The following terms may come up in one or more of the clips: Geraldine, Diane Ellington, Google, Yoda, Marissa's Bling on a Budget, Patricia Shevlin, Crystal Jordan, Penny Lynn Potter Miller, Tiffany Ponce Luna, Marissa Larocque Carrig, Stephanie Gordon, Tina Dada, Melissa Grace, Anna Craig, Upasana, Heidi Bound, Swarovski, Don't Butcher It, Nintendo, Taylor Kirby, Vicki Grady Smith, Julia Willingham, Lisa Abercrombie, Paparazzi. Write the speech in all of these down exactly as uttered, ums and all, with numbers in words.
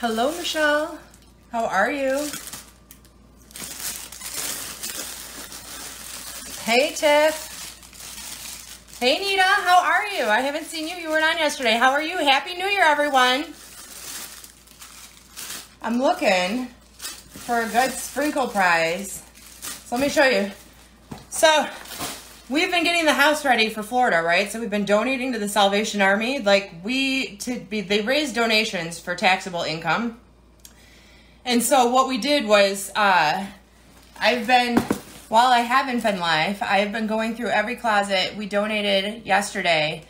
Hello, Michelle. How are you? Hey, Tiff. Hey, Nita. How are you? I haven't seen you. You weren't on yesterday. How are you? Happy New Year, everyone. I'm looking for a good sprinkle prize. So let me show you. So we've been getting the house ready for Florida, right? So we've been donating to the Salvation Army. Like we, to be, they raise donations for taxable income. And so what we did was, uh, I've been, while I haven't been live, I've been going through every closet. We donated yesterday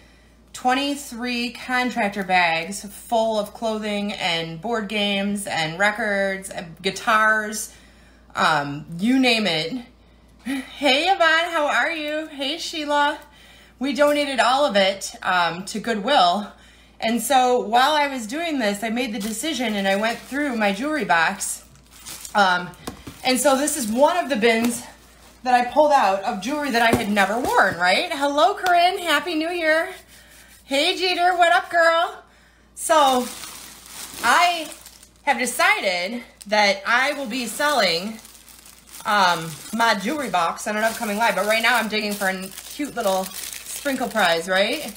twenty-three contractor bags full of clothing and board games and records and guitars, um, you name it. Hey, Yvonne, how are you? Hey, Sheila. We donated all of it um, to Goodwill. And so while I was doing this, I made the decision and I went through my jewelry box. Um, and so this is one of the bins that I pulled out of jewelry that I had never worn, right? Hello, Corinne. Happy New Year. Hey, Jeter. What up, girl? So I have decided that I will be selling um, my jewelry box on an upcoming live. But right now I'm digging for a cute little sprinkle prize, right?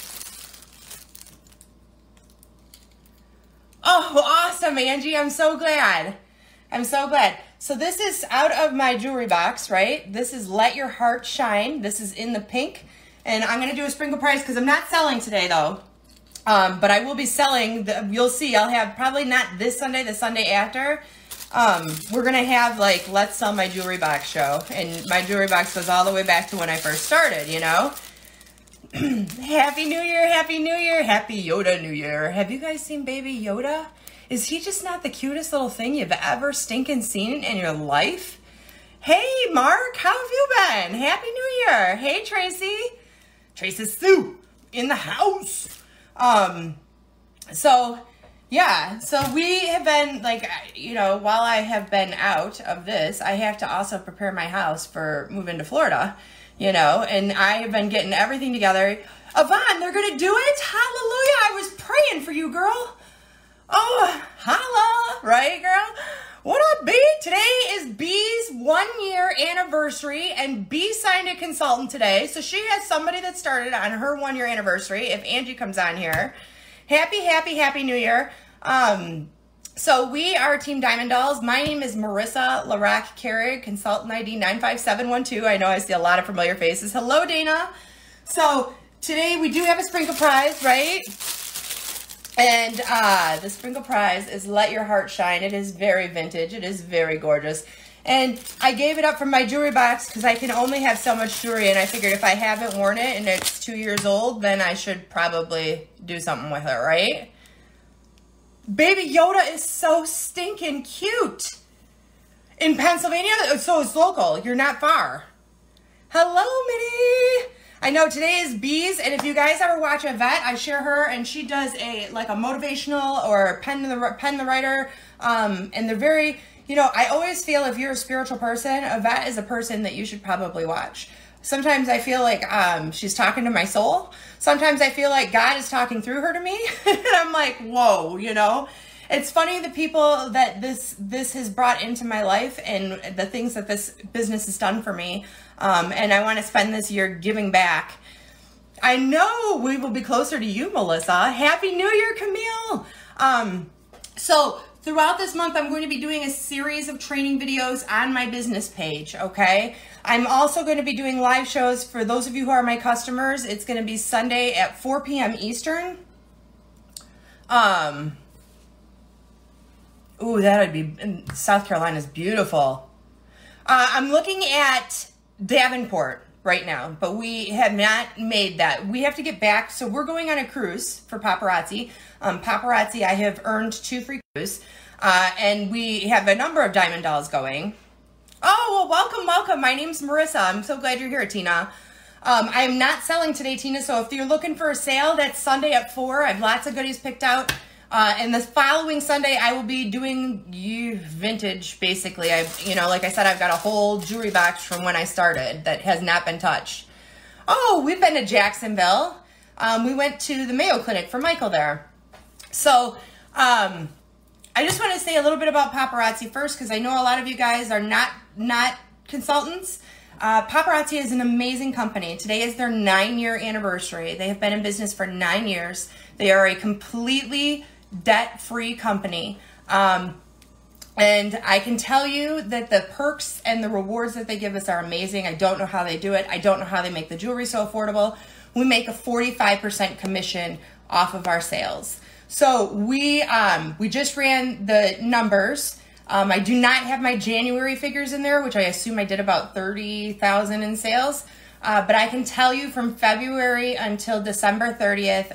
Oh, awesome, Angie. I'm so glad. I'm so glad. So this is out of my jewelry box, right? This is Let Your Heart Shine. This is in the pink. And I'm going to do a sprinkle prize because I'm not selling today, though. Um, but I will be selling. The, you'll see. I'll have probably not this Sunday, the Sunday after. Um, we're going to have, like, Let's Sell My Jewelry Box show. And my jewelry box goes all the way back to when I first started, you know? Happy New Year, Happy New Year, Happy Yoda New Year. Have you guys seen Baby Yoda? Is he just not the cutest little thing you've ever stinking seen in your life? Hey, Mark, how have you been? Happy New Year. Hey, Tracy. Tracy Sue in the house. Um, so, yeah, so we have been, like, you know, while I have been out of this, I have to also prepare my house for moving to Florida. You know, and I have been getting everything together. Yvonne, they're going to do it? Hallelujah. I was praying for you, girl. Oh, holla. Right, girl? What up, B? Today is B's one-year anniversary, and B signed a consultant today. So she has somebody that started on her one-year anniversary, if Angie comes on here. Happy, happy, happy New Year. Um, so we are Team Diamond Dolls. My name is Marissa Larocque Carrig, consultant I D nine five seven one two. I know I see a lot of familiar faces. Hello, Dana. So today we do have a sprinkle prize, right? And uh, the sprinkle prize is Let Your Heart Shine. It is very vintage. It is very gorgeous. And I gave it up from my jewelry box because I can only have so much jewelry. And I figured if I haven't worn it and it's two years old, then I should probably do something with it, right? Baby Yoda is so stinking cute. In Pennsylvania, so it's local. You're not far. Hello, Minnie. I know today is Bees, and if you guys ever watch Yvette, I share her, and she does a like a motivational or pen the pen the writer, um, and they're very, you know, I always feel if you're a spiritual person, Yvette is a person that you should probably watch. Sometimes I feel like um, she's talking to my soul. Sometimes I feel like God is talking through her to me. And I'm like, whoa, you know. It's funny the people that this this has brought into my life and the things that this business has done for me. Um, and I want to spend this year giving back. I know we will be closer to you, Melissa. Happy New Year, Camille. Um, so throughout this month, I'm going to be doing a series of training videos on my business page, okay? I'm also going to be doing live shows for those of you who are my customers. It's going to be Sunday at four p m Eastern. Um, ooh, that would be, South Carolina's beautiful. Uh, I'm looking at Davenport right now, but we have not made that. We have to get back. So we're going on a cruise for Paparazzi. Um, Paparazzi, I have earned two free cruises, uh, and we have a number of Diamond Dolls going. Oh, well, welcome, welcome. My name's Marissa. I'm so glad you're here, Tina. Um, I am not selling today, Tina, so if you're looking for a sale, that's Sunday at four. I have lots of goodies picked out. Uh, and the following Sunday, I will be doing vintage, basically. I, you know, like I said, I've got a whole jewelry box from when I started that has not been touched. Oh, we've been to Jacksonville. Um, we went to the Mayo Clinic for Michael there. So um, I just want to say a little bit about Paparazzi first, because I know a lot of you guys are not not consultants. Uh, Paparazzi is an amazing company. Today is their nine-year anniversary. They have been in business for nine years. They are a completely debt-free company. Um, and I can tell you that the perks and the rewards that they give us are amazing. I don't know how they do it. I don't know how they make the jewelry so affordable. We make a forty-five percent commission off of our sales. So we um, we just ran the numbers. Um, I do not have my January figures in there, which I assume I did about thirty thousand in sales. Uh, but I can tell you from February until December thirtieth,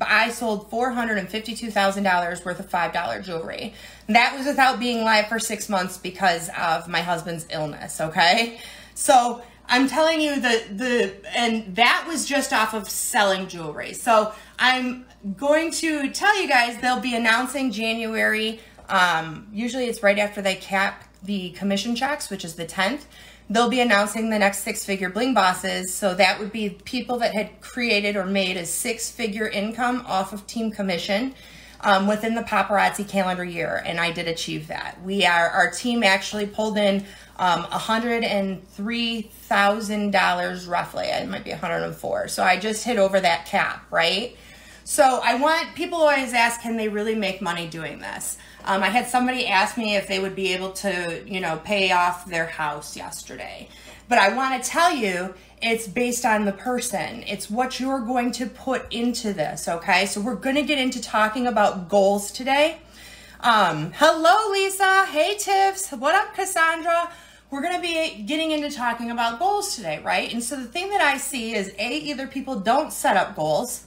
I sold four hundred fifty-two thousand dollars worth of five dollar jewelry. That was without being live for six months because of my husband's illness, okay? So I'm telling you the, the and that was just off of selling jewelry. So I'm going to tell you guys, they'll be announcing January. Um, usually it's right after they cap the commission checks, which is the tenth. They'll be announcing the next six-figure bling bosses. So that would be people that had created or made a six-figure income off of team commission um, within the Paparazzi calendar year. And I did achieve that. We are, our team actually pulled in um, one hundred three thousand dollars roughly. It might be one hundred four. So I just hit over that cap, right? So I want, people always ask, can they really make money doing this? Um, I had somebody ask me if they would be able to, you know, pay off their house yesterday. But I want to tell you, it's based on the person. It's what you're going to put into this, okay? So we're going to get into talking about goals today. Um, hello, Lisa. Hey, Tiffs. What up, Cassandra? We're going to be getting into talking about goals today, right? And so the thing that I see is, A, either people don't set up goals,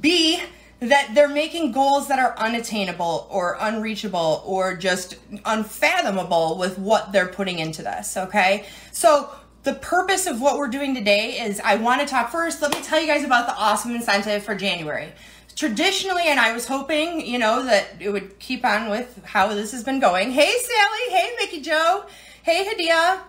B, that they're making goals that are unattainable or unreachable or just unfathomable with what they're putting into this, okay? So the purpose of what we're doing today is, I want to talk first, let me tell you guys about the awesome incentive for January. Traditionally, and I was hoping, you know, that it would keep on with how this has been going. Hey, Sally. Hey, Mickey Joe. Hey, Hadia.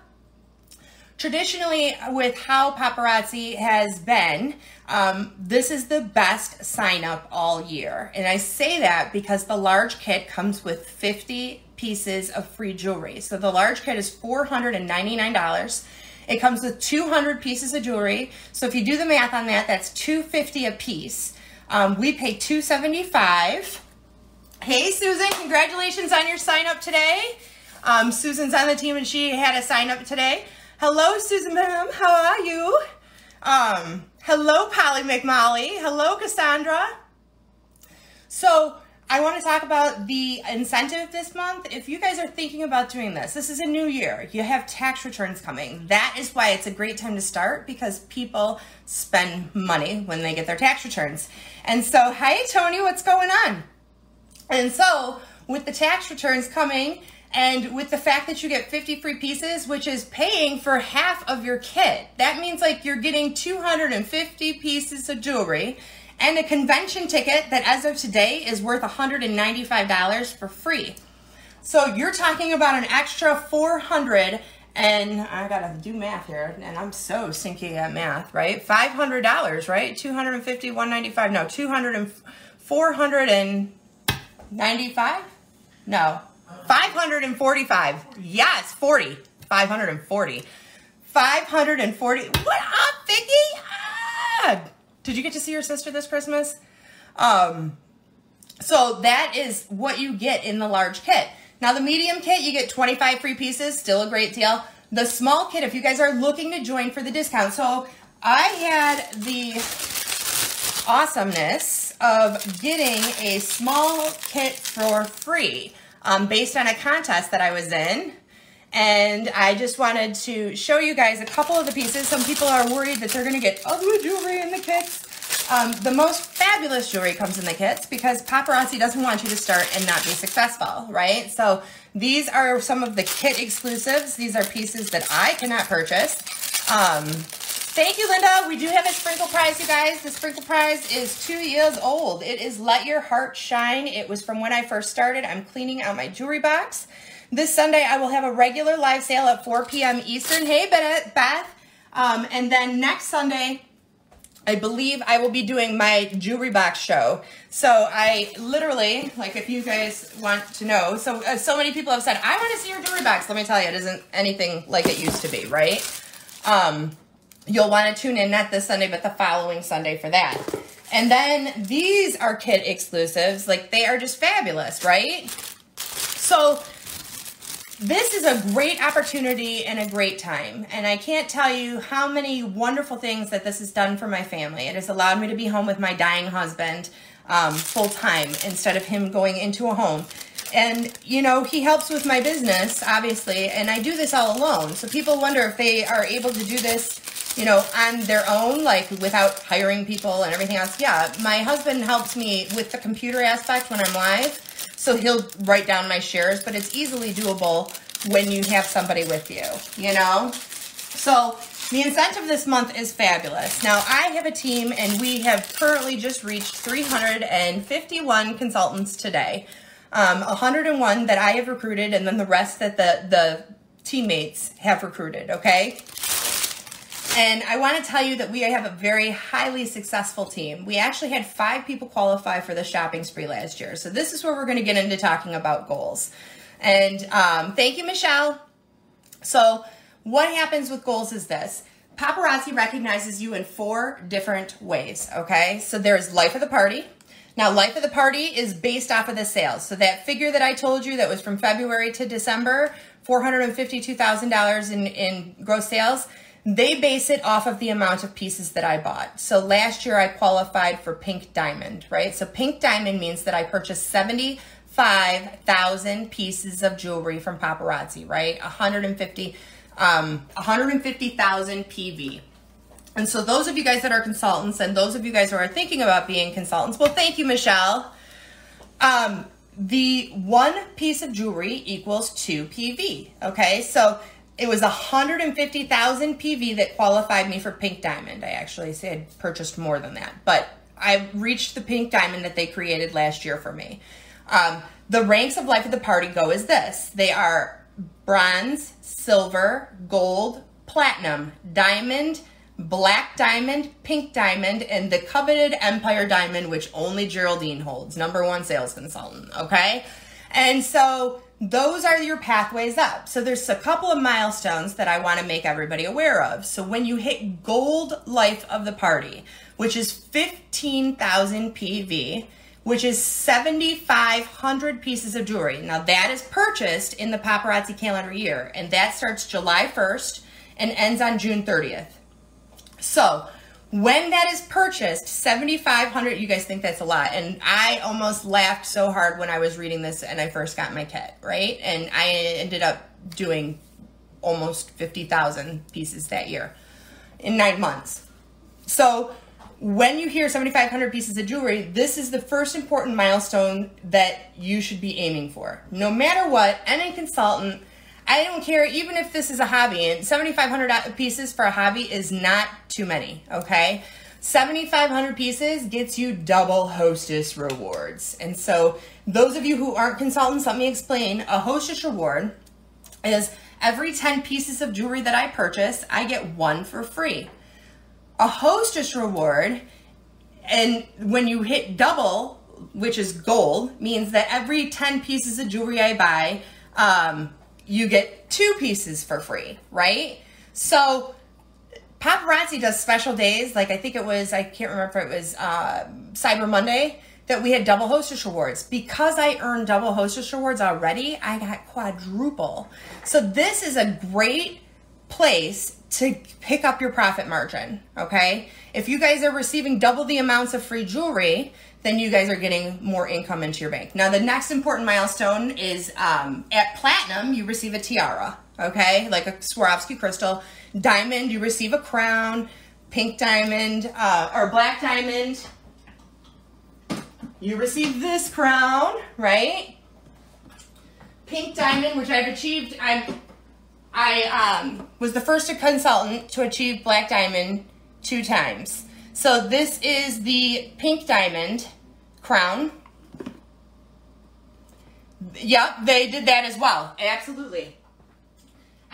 Traditionally, with how Paparazzi has been, um, this is the best sign up all year. And I say that because the large kit comes with fifty pieces of free jewelry. So the large kit is four hundred ninety-nine dollars. It comes with two hundred pieces of jewelry. So if you do the math on that, that's two hundred fifty dollars a piece. Um, we pay two hundred seventy-five dollars. Hey, Susan, congratulations on your sign up today. Um, Susan's on the team and she had a sign up today. Hello, Susan Bim. How are you? Um, hello, Polly McMolly. Hello, Cassandra. So I want to talk about the incentive this month. If you guys are thinking about doing this, this is a new year. You have tax returns coming. That is why it's a great time to start, because people spend money when they get their tax returns. And so, hi, Tony, what's going on? And so with the tax returns coming, and with the fact that you get fifty free pieces, which is paying for half of your kit, that means like you're getting two hundred fifty pieces of jewelry and a convention ticket that as of today is worth one hundred ninety-five dollars for free. So you're talking about an extra four hundred, and I gotta do math here, and I'm so stinky at math, right? five hundred dollars, right? two hundred fifty, one hundred ninety-five, no, two hundred and four hundred ninety-five? No. five hundred forty-five. Yes, forty. five hundred forty. five hundred forty. What up, Vicky? Ah! Did you get to see your sister this Christmas? Um, so that is what you get in the large kit. Now, the medium kit, you get twenty-five free pieces. Still a great deal. The small kit, if you guys are looking to join for the discount. So I had the awesomeness of getting a small kit for free. Um, based on a contest that I was in. And I just wanted to show you guys a couple of the pieces. Some people are worried that they're going to get ugly jewelry in the kits. Um, the most fabulous jewelry comes in the kits because Paparazzi doesn't want you to start and not be successful, right? So these are some of the kit exclusives. These are pieces that I cannot purchase. Um, thank you, Linda. We do have a sprinkle prize, you guys. The sprinkle prize is two years old. It is Let Your Heart Shine. It was from when I first started. I'm cleaning out my jewelry box. This Sunday, I will have a regular live sale at four p.m. Eastern. Hey, Beth. Um, and then next Sunday, I believe I will be doing my jewelry box show. So I literally, like, if you guys want to know, so uh, so many people have said, I want to see your jewelry box. Let me tell you, it isn't anything like it used to be, right? Um, you'll want to tune in, not this Sunday, but the following Sunday for that. And then these are kid exclusives. Like, they are just fabulous, right? So this is a great opportunity and a great time. And I can't tell you how many wonderful things that this has done for my family. It has allowed me to be home with my dying husband um, full time instead of him going into a home. And, you know, he helps with my business, obviously. And I do this all alone. So people wonder if they are able to do this, you know, on their own, like without hiring people and everything else. Yeah, my husband helps me with the computer aspect when I'm live. So he'll write down my shares, but it's easily doable when you have somebody with you, you know? So the incentive this month is fabulous. Now, I have a team, and we have currently just reached three hundred fifty-one consultants today. Um, one hundred one that I have recruited, and then the rest that the, the teammates have recruited, okay? And I want to tell you that we have a very highly successful team. We actually had five people qualify for the shopping spree last year. So this is where we're going to get into talking about goals. And um, thank you, Michelle. So what happens with goals is this. Paparazzi recognizes you in four different ways, okay? So there's life of the party. Now, life of the party is based off of the sales. So that figure that I told you that was from February to December, four hundred fifty-two thousand dollars in, in gross sales, they base it off of the amount of pieces that I bought. So last year I qualified for Pink Diamond, right? So Pink Diamond means that I purchased seventy-five thousand pieces of jewelry from Paparazzi, right? one hundred fifty, um, one hundred fifty thousand P V. And so those of you guys that are consultants and those of you guys who are thinking about being consultants, well, thank you, Michelle. Um, the one piece of jewelry equals two P V, okay? So it was one hundred fifty thousand P V that qualified me for Pink Diamond. I actually had purchased more than that, but I reached the Pink Diamond that they created last year for me. Um, the ranks of Life of the Party go as this. They are bronze, silver, gold, platinum, diamond, black diamond, pink diamond, and the coveted Empire Diamond, which only Geraldine holds, number one sales consultant, okay? And so those are your pathways up. So there's a couple of milestones that I want to make everybody aware of. So when you hit gold life of the party, which is fifteen thousand P V, which is seventy-five hundred pieces of jewelry. Now that is purchased in the Paparazzi calendar year, and that starts July first and ends on June thirtieth. So when that is purchased, seventy-five hundred, you guys think that's a lot. And I almost laughed so hard when I was reading this and I first got my kit, right? And I ended up doing almost fifty thousand pieces that year in nine months. So when you hear seventy-five hundred pieces of jewelry, this is the first important milestone that you should be aiming for. No matter what, any consultant, I don't care, even if this is a hobby, and seventy-five hundred pieces for a hobby is not too many, okay? seventy-five hundred pieces gets you double hostess rewards. And so those of you who aren't consultants, let me explain. A hostess reward is every ten pieces of jewelry that I purchase, I get one for free. A hostess reward, and when you hit double, which is gold, means that every ten pieces of jewelry I buy, um, you get two pieces for free, right? So Paparazzi does special days. Like I think it was, I can't remember if it was uh, Cyber Monday that we had double hostess rewards. Because I earned double hostess rewards already, I got quadruple. So this is a great place to pick up your profit margin, okay? If you guys are receiving double the amounts of free jewelry, then you guys are getting more income into your bank. Now, the next important milestone is um, at platinum, you receive a tiara, okay? Like a Swarovski crystal. Diamond, you receive a crown. Pink diamond, uh, or black diamond, you receive this crown, right? Pink diamond, which I've achieved, I'm, I um, was the first consultant to achieve black diamond two times. So this is the pink diamond crown. Yep, they did that as well. Absolutely.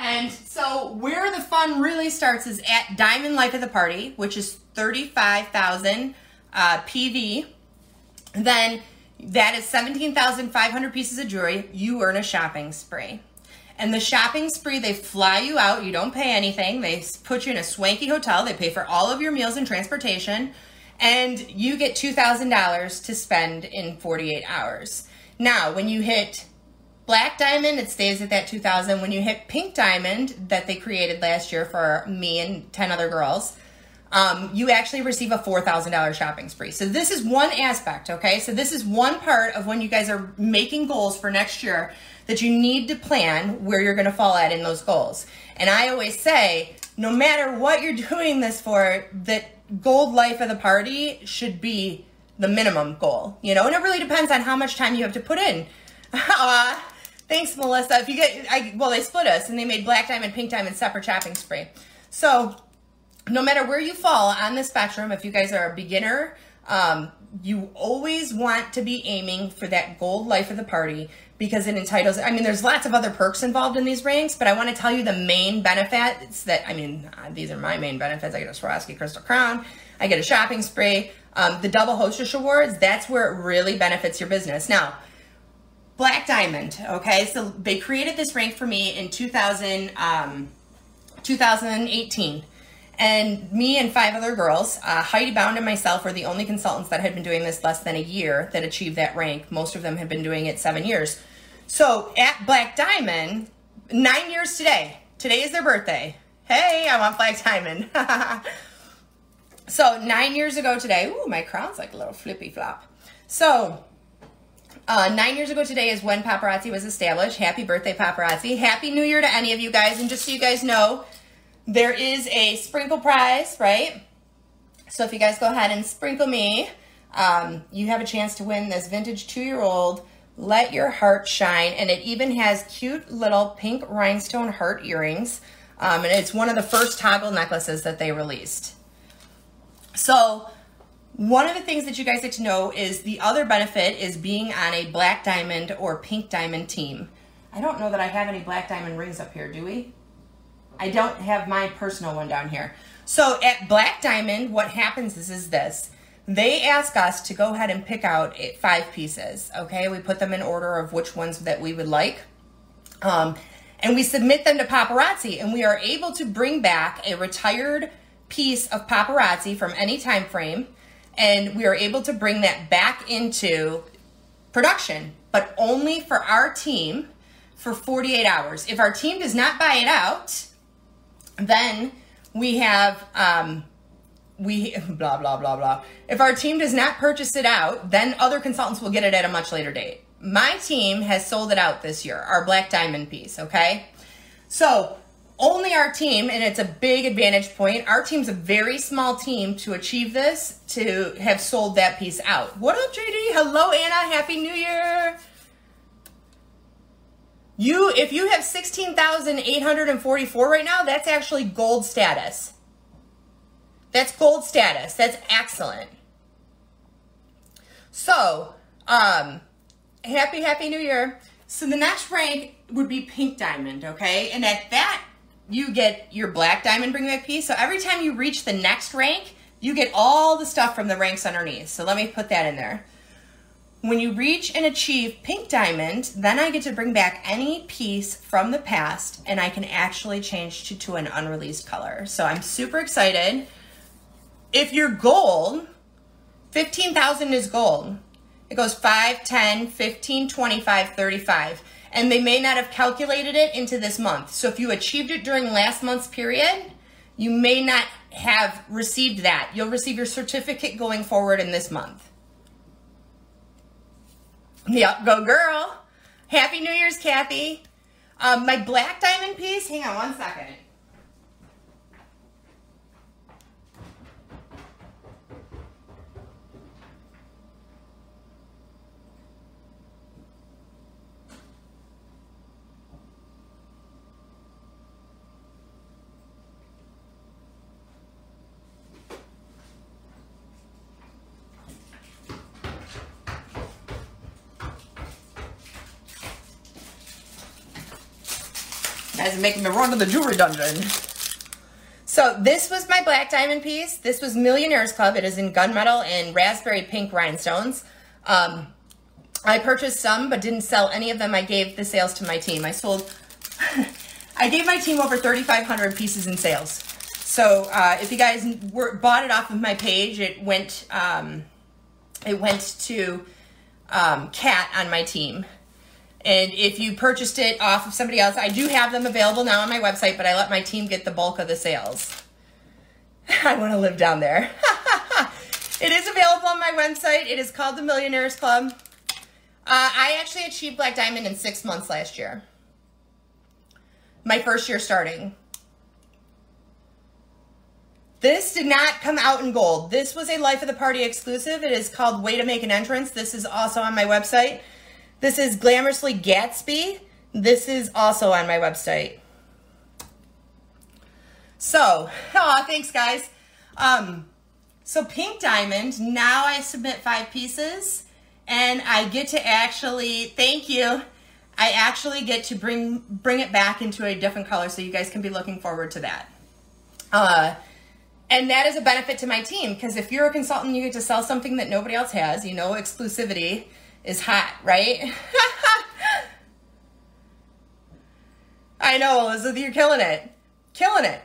And so where the fun really starts is at Diamond Life of the Party, which is thirty-five thousand uh, P V. Then that is seventeen thousand five hundred pieces of jewelry. You earn a shopping spree. And the shopping spree, they fly you out. You don't pay anything. They put you in a swanky hotel. They pay for all of your meals and transportation. And you get two thousand dollars to spend in forty-eight hours. Now, when you hit Black Diamond, it stays at that two thousand. When you hit Pink Diamond that they created last year for me and ten other girls, um, you actually receive a four thousand dollar shopping spree. So this is one aspect, okay? So this is one part of when you guys are making goals for next year, that you need to plan where you're gonna fall at in those goals. And I always say, no matter what you're doing this for, that gold life of the party should be the minimum goal, you know? And it really depends on how much time you have to put in. uh, thanks, Melissa. If you get, I, well, they split us and they made Black Diamond, Pink Diamond separate shopping spree. So no matter where you fall on the spectrum, if you guys are a beginner, um, you always want to be aiming for that gold life of the party, because it entitles, I mean, there's lots of other perks involved in these rings, but I want to tell you the main benefits that, I mean, these are my main benefits. I get a Swarovski Crystal Crown, I get a shopping spree, um, the double hostess awards, that's where it really benefits your business. Now, Black Diamond, okay, so they created this rank for me in two thousand, um, twenty eighteen. And me and five other girls, uh, Heidi Bound and myself, were the only consultants that had been doing this less than a year that achieved that rank. Most of them had been doing it seven years. So at Black Diamond, nine years today. Today is their birthday. Hey, I want Black Diamond. So nine years ago today, ooh, my crown's like a little flippy flop. So uh, nine years ago today is when Paparazzi was established. Happy birthday, Paparazzi. Happy New Year to any of you guys. And just so you guys know, there is a sprinkle prize, right? So if you guys go ahead and sprinkle me, um, you have a chance to win this vintage two-year-old Let Your Heart Shine. And it even has cute little pink rhinestone heart earrings. Um, and it's one of the first toggle necklaces that they released. So one of the things that you guys get to know is the other benefit is being on a Black Diamond or Pink Diamond team. I don't know that I have any Black Diamond rings up here, do we? I don't have my personal one down here. So at Black Diamond, what happens is, is this. They ask us to go ahead and pick out five pieces, okay? We put them in order of which ones that we would like. Um, and we submit them to Paparazzi, and we are able to bring back a retired piece of Paparazzi from any time frame, and we are able to bring that back into production, but only for our team for forty-eight hours. If our team does not buy it out, then we have, um, we blah, blah, blah, blah. If our team does not purchase it out, then other consultants will get it at a much later date. My team has sold it out this year, our Black Diamond piece, okay? So only our team, and it's a big advantage point. Our team's a very small team to achieve this, to have sold that piece out. What up, J D? Hello, Anna. Happy New Year. You, if you have sixteen thousand eight hundred forty-four right now, that's actually gold status. That's gold status. That's excellent. So, um, happy, happy New Year. So the next rank would be Pink Diamond, okay? And at that, you get your Black Diamond bring back piece. So every time you reach the next rank, you get all the stuff from the ranks underneath. So let me put that in there. When you reach and achieve Pink Diamond, then I get to bring back any piece from the past, and I can actually change to, to an unreleased color. So I'm super excited. If you're gold, fifteen thousand is gold. It goes five, ten, fifteen, twenty-five, thirty-five. And they may not have calculated it into this month. So if you achieved it during last month's period, you may not have received that. You'll receive your certificate going forward in this month. Yep, go girl. Happy New Year's, Kathy. Um, my Black Diamond piece, hang on one second. guys are making me run to the jewelry dungeon. So this was my black diamond piece. This was Millionaire's Club. It is in gunmetal and raspberry pink rhinestones. Um, I purchased some, but didn't sell any of them. I gave the sales to my team. I sold, I gave my team over thirty-five hundred pieces in sales. So uh, if you guys were, bought it off of my page, it went, um, it went to um, Kat on my team. And if you purchased it off of somebody else, I do have them available now on my website, but I let my team get the bulk of the sales. I want to live down there. It is available on my website. It is called the Millionaires Club. Uh, I actually achieved Black Diamond in six months last year. My first year starting. This did not come out in gold. This was a Life of the Party exclusive. It is called Way to Make an Entrance. This is also on my website. This is Glamorously Gatsby. This is also on my website. So, oh, thanks guys. Um, so Pink Diamond, now I submit five pieces and I get to actually, thank you. I actually get to bring, bring it back into a different color so you guys can be looking forward to that. Uh, and that is a benefit to my team because if you're a consultant, you get to sell something that nobody else has, you know, exclusivity is hot, right? I know, Elizabeth, you're killing it. Killing it.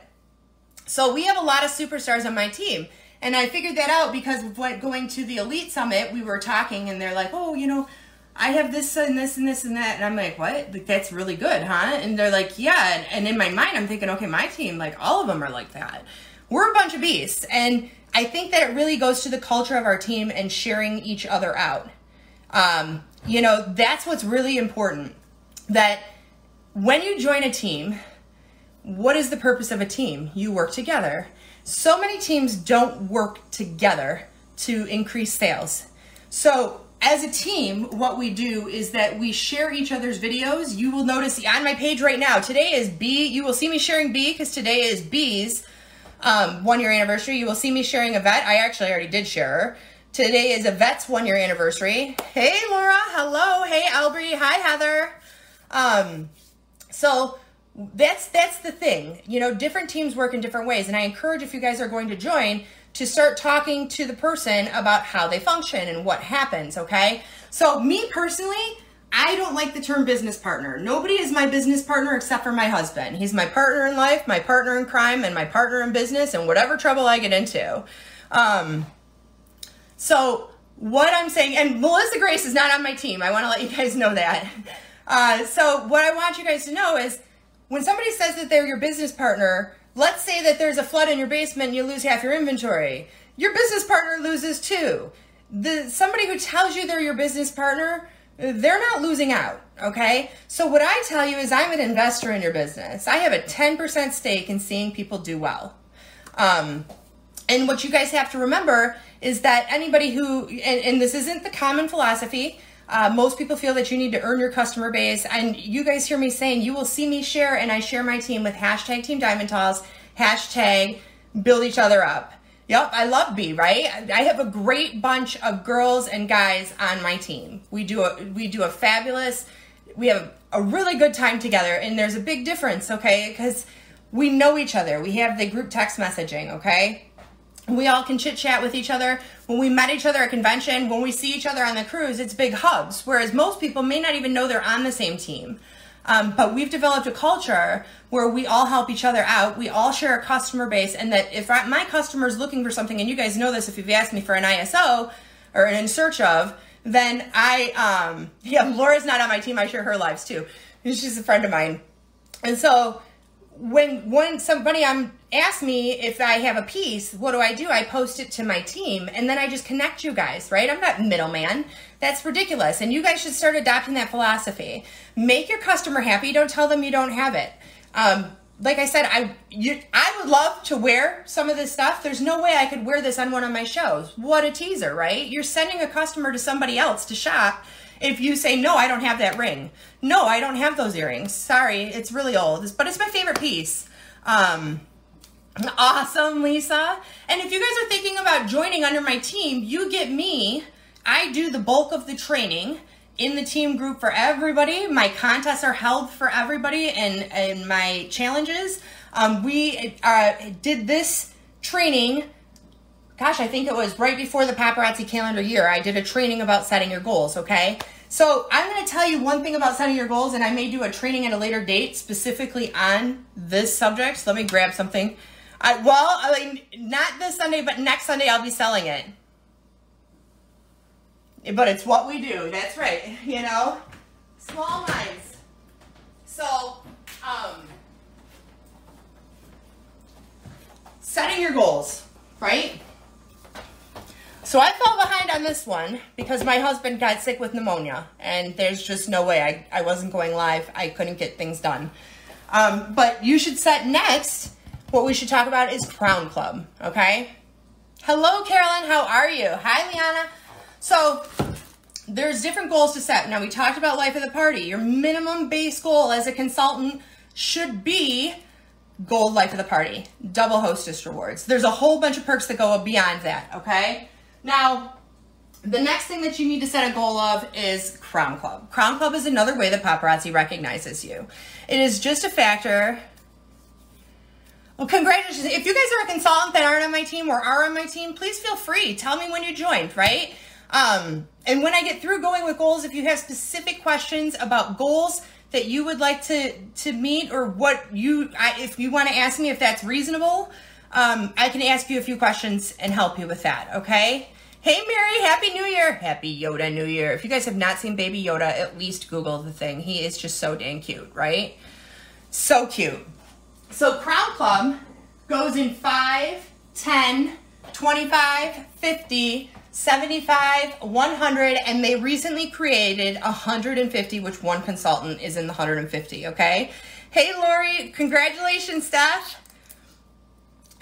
So we have a lot of superstars on my team. And I figured that out because of what going to the Elite Summit, we were talking and they're like, oh, you know, I have this and this and this and that. And I'm like, what? Like, that's really good, huh? And they're like, yeah. And in my mind, I'm thinking, okay, my team, like all of them are like that. We're a bunch of beasts. And I think that it really goes to the culture of our team and sharing each other out. Um, you know, that's what's really important, that when you join a team, what is the purpose of a team? You work together. So many teams don't work together to increase sales. So as a team, what we do is that we share each other's videos. You will notice on my page right now, today is B, you will see me sharing B because today is B's um, one year anniversary. You will see me sharing a vet. I actually already did share her. Today is Yvette's one year anniversary. Hey, Laura, hello. Hey, Albrecht, hi, Heather. Um, so that's, that's the thing, you know, different teams work in different ways. And I encourage if you guys are going to join to start talking to the person about how they function and what happens. Okay. So me personally, I don't like the term business partner. Nobody is my business partner except for my husband. He's my partner in life, my partner in crime, and my partner in business and whatever trouble I get into. Um, So what I'm saying, and Melissa Grace is not on my team. I want to let you guys know that. Uh, so what I want you guys to know is when somebody says that they're your business partner, let's say that there's a flood in your basement and you lose half your inventory. Your business partner loses too. The, somebody who tells you they're your business partner, they're not losing out, okay? So what I tell you is I'm an investor in your business. I have a ten percent stake in seeing people do well. Um, and what you guys have to remember is that anybody who, and, and this isn't the common philosophy, uh, most people feel that you need to earn your customer base, and you guys hear me saying, you will see me share, and I share my team with hashtag Team Diamond Talls, hashtag build each other up. Yep, I love B, right? I have a great bunch of girls and guys on my team. We do a, we do a fabulous, we have a really good time together, and there's a big difference, okay? Because we know each other. We have the group text messaging, okay? We all can chit chat with each other. When we met each other at convention, when we see each other on the cruise, it's big hubs. Whereas most people may not even know they're on the same team. Um, but we've developed a culture where we all help each other out. We all share a customer base. And that if my customer is looking for something, and you guys know this if you've asked me for an I S O or an in search of, then I, um, yeah, Laura's not on my team. I share her lives too. She's a friend of mine. And so when, when somebody I'm, ask me if I have a piece, what do I do? I post it to my team and then I just connect you guys, right? I'm not middleman. That's ridiculous. And you guys should start adopting that philosophy. Make your customer happy. Don't tell them you don't have it. Um, like I said, I, you, I would love to wear some of this stuff. There's no way I could wear this on one of my shows. What a teaser, right? You're sending a customer to somebody else to shop. If you say, no, I don't have that ring. No, I don't have those earrings. Sorry, it's really old, but it's my favorite piece. Um, Awesome, Lisa. And if you guys are thinking about joining under my team, you get me. I do the bulk of the training. in the team group for everybody. My contests are held for everybody, and, and my challenges. Um, we uh, did this training, gosh, I think it was right before the paparazzi calendar year. I did a training about setting your goals, okay? So I'm going to tell you one thing about setting your goals, and I may do a training at a later date specifically on this subject. So let me grab something. I, well, I mean, not this Sunday, but next Sunday I'll be selling it. But it's what we do. That's right. You know, small minds. So, um, setting your goals, right? So I fell behind on this one because my husband got sick with pneumonia, and there's just no way. I, I wasn't going live. I couldn't get things done. Um, but you should set next. What we should talk about is Crown Club, okay? Hello, Carolyn. How are you? Hi, Liana. So there's different goals to set. Now, we talked about life of the party. Your minimum base goal as a consultant should be gold life of the party, double hostess rewards. There's a whole bunch of perks that go beyond that, okay? Now, the next thing that you need to set a goal of is Crown Club. Crown Club is another way that paparazzi recognizes you. It is just a factor. Well, congratulations. If you guys are a consultant that aren't on my team or are on my team, please feel free. Tell me when you joined, right? Um, and when I get through going with goals, if you have specific questions about goals that you would like to, to meet, or what you, I, if you want to ask me if that's reasonable, um, I can ask you a few questions and help you with that. Okay. Hey, Mary, Happy New Year. Happy Yoda New Year. If you guys have not seen Baby Yoda, at least Google the thing. He is just so dang cute, right? So cute. So Crown Club goes in five, ten, twenty-five, fifty, seventy-five, one hundred, and they recently created one hundred fifty, which one consultant is in the one hundred fifty, okay? Hey, Lori, congratulations, Steph.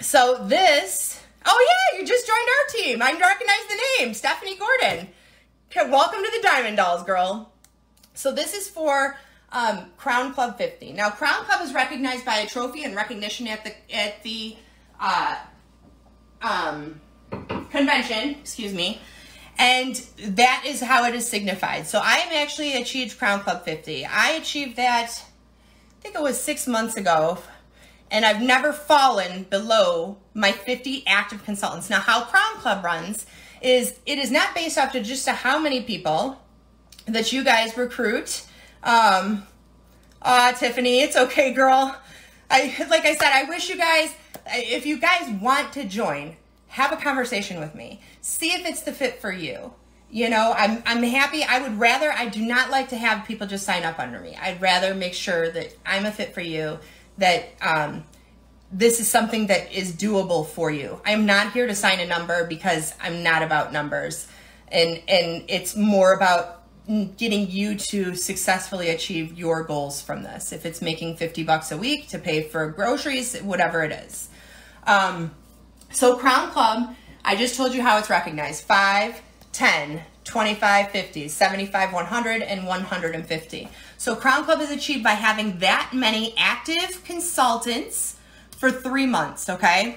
So this, oh yeah, you just joined our team. I recognize the name, Stephanie Gordon. Okay, welcome to the Diamond Dolls, girl. So this is for um, Crown Club fifty. Now, Crown Club is recognized by a trophy and recognition at the, at the, uh, um, convention, excuse me, and that is how it is signified. So I am actually achieved Crown Club fifty. I achieved that, I think it was six months ago, and I've never fallen below my fifty active consultants. Now, how Crown Club runs is it is not based off to just to how many people that you guys recruit. Um, ah, uh, Tiffany, it's okay, girl. I, like I said, I wish you guys, if you guys want to join, have a conversation with me. See if it's the fit for you. You know, I'm I'm happy. I would rather, I do not like to have people just sign up under me. I'd rather make sure that I'm a fit for you, that um, this is something that is doable for you. I'm not here to sign a number because I'm not about numbers. And, and it's more about getting you to successfully achieve your goals from this. If it's making fifty bucks a week to pay for groceries, whatever it is. Um, So Crown Club, I just told you how it's recognized. five, ten, twenty-five, fifty, seventy-five, one hundred, and one hundred fifty. So Crown Club is achieved by having that many active consultants for three months, okay?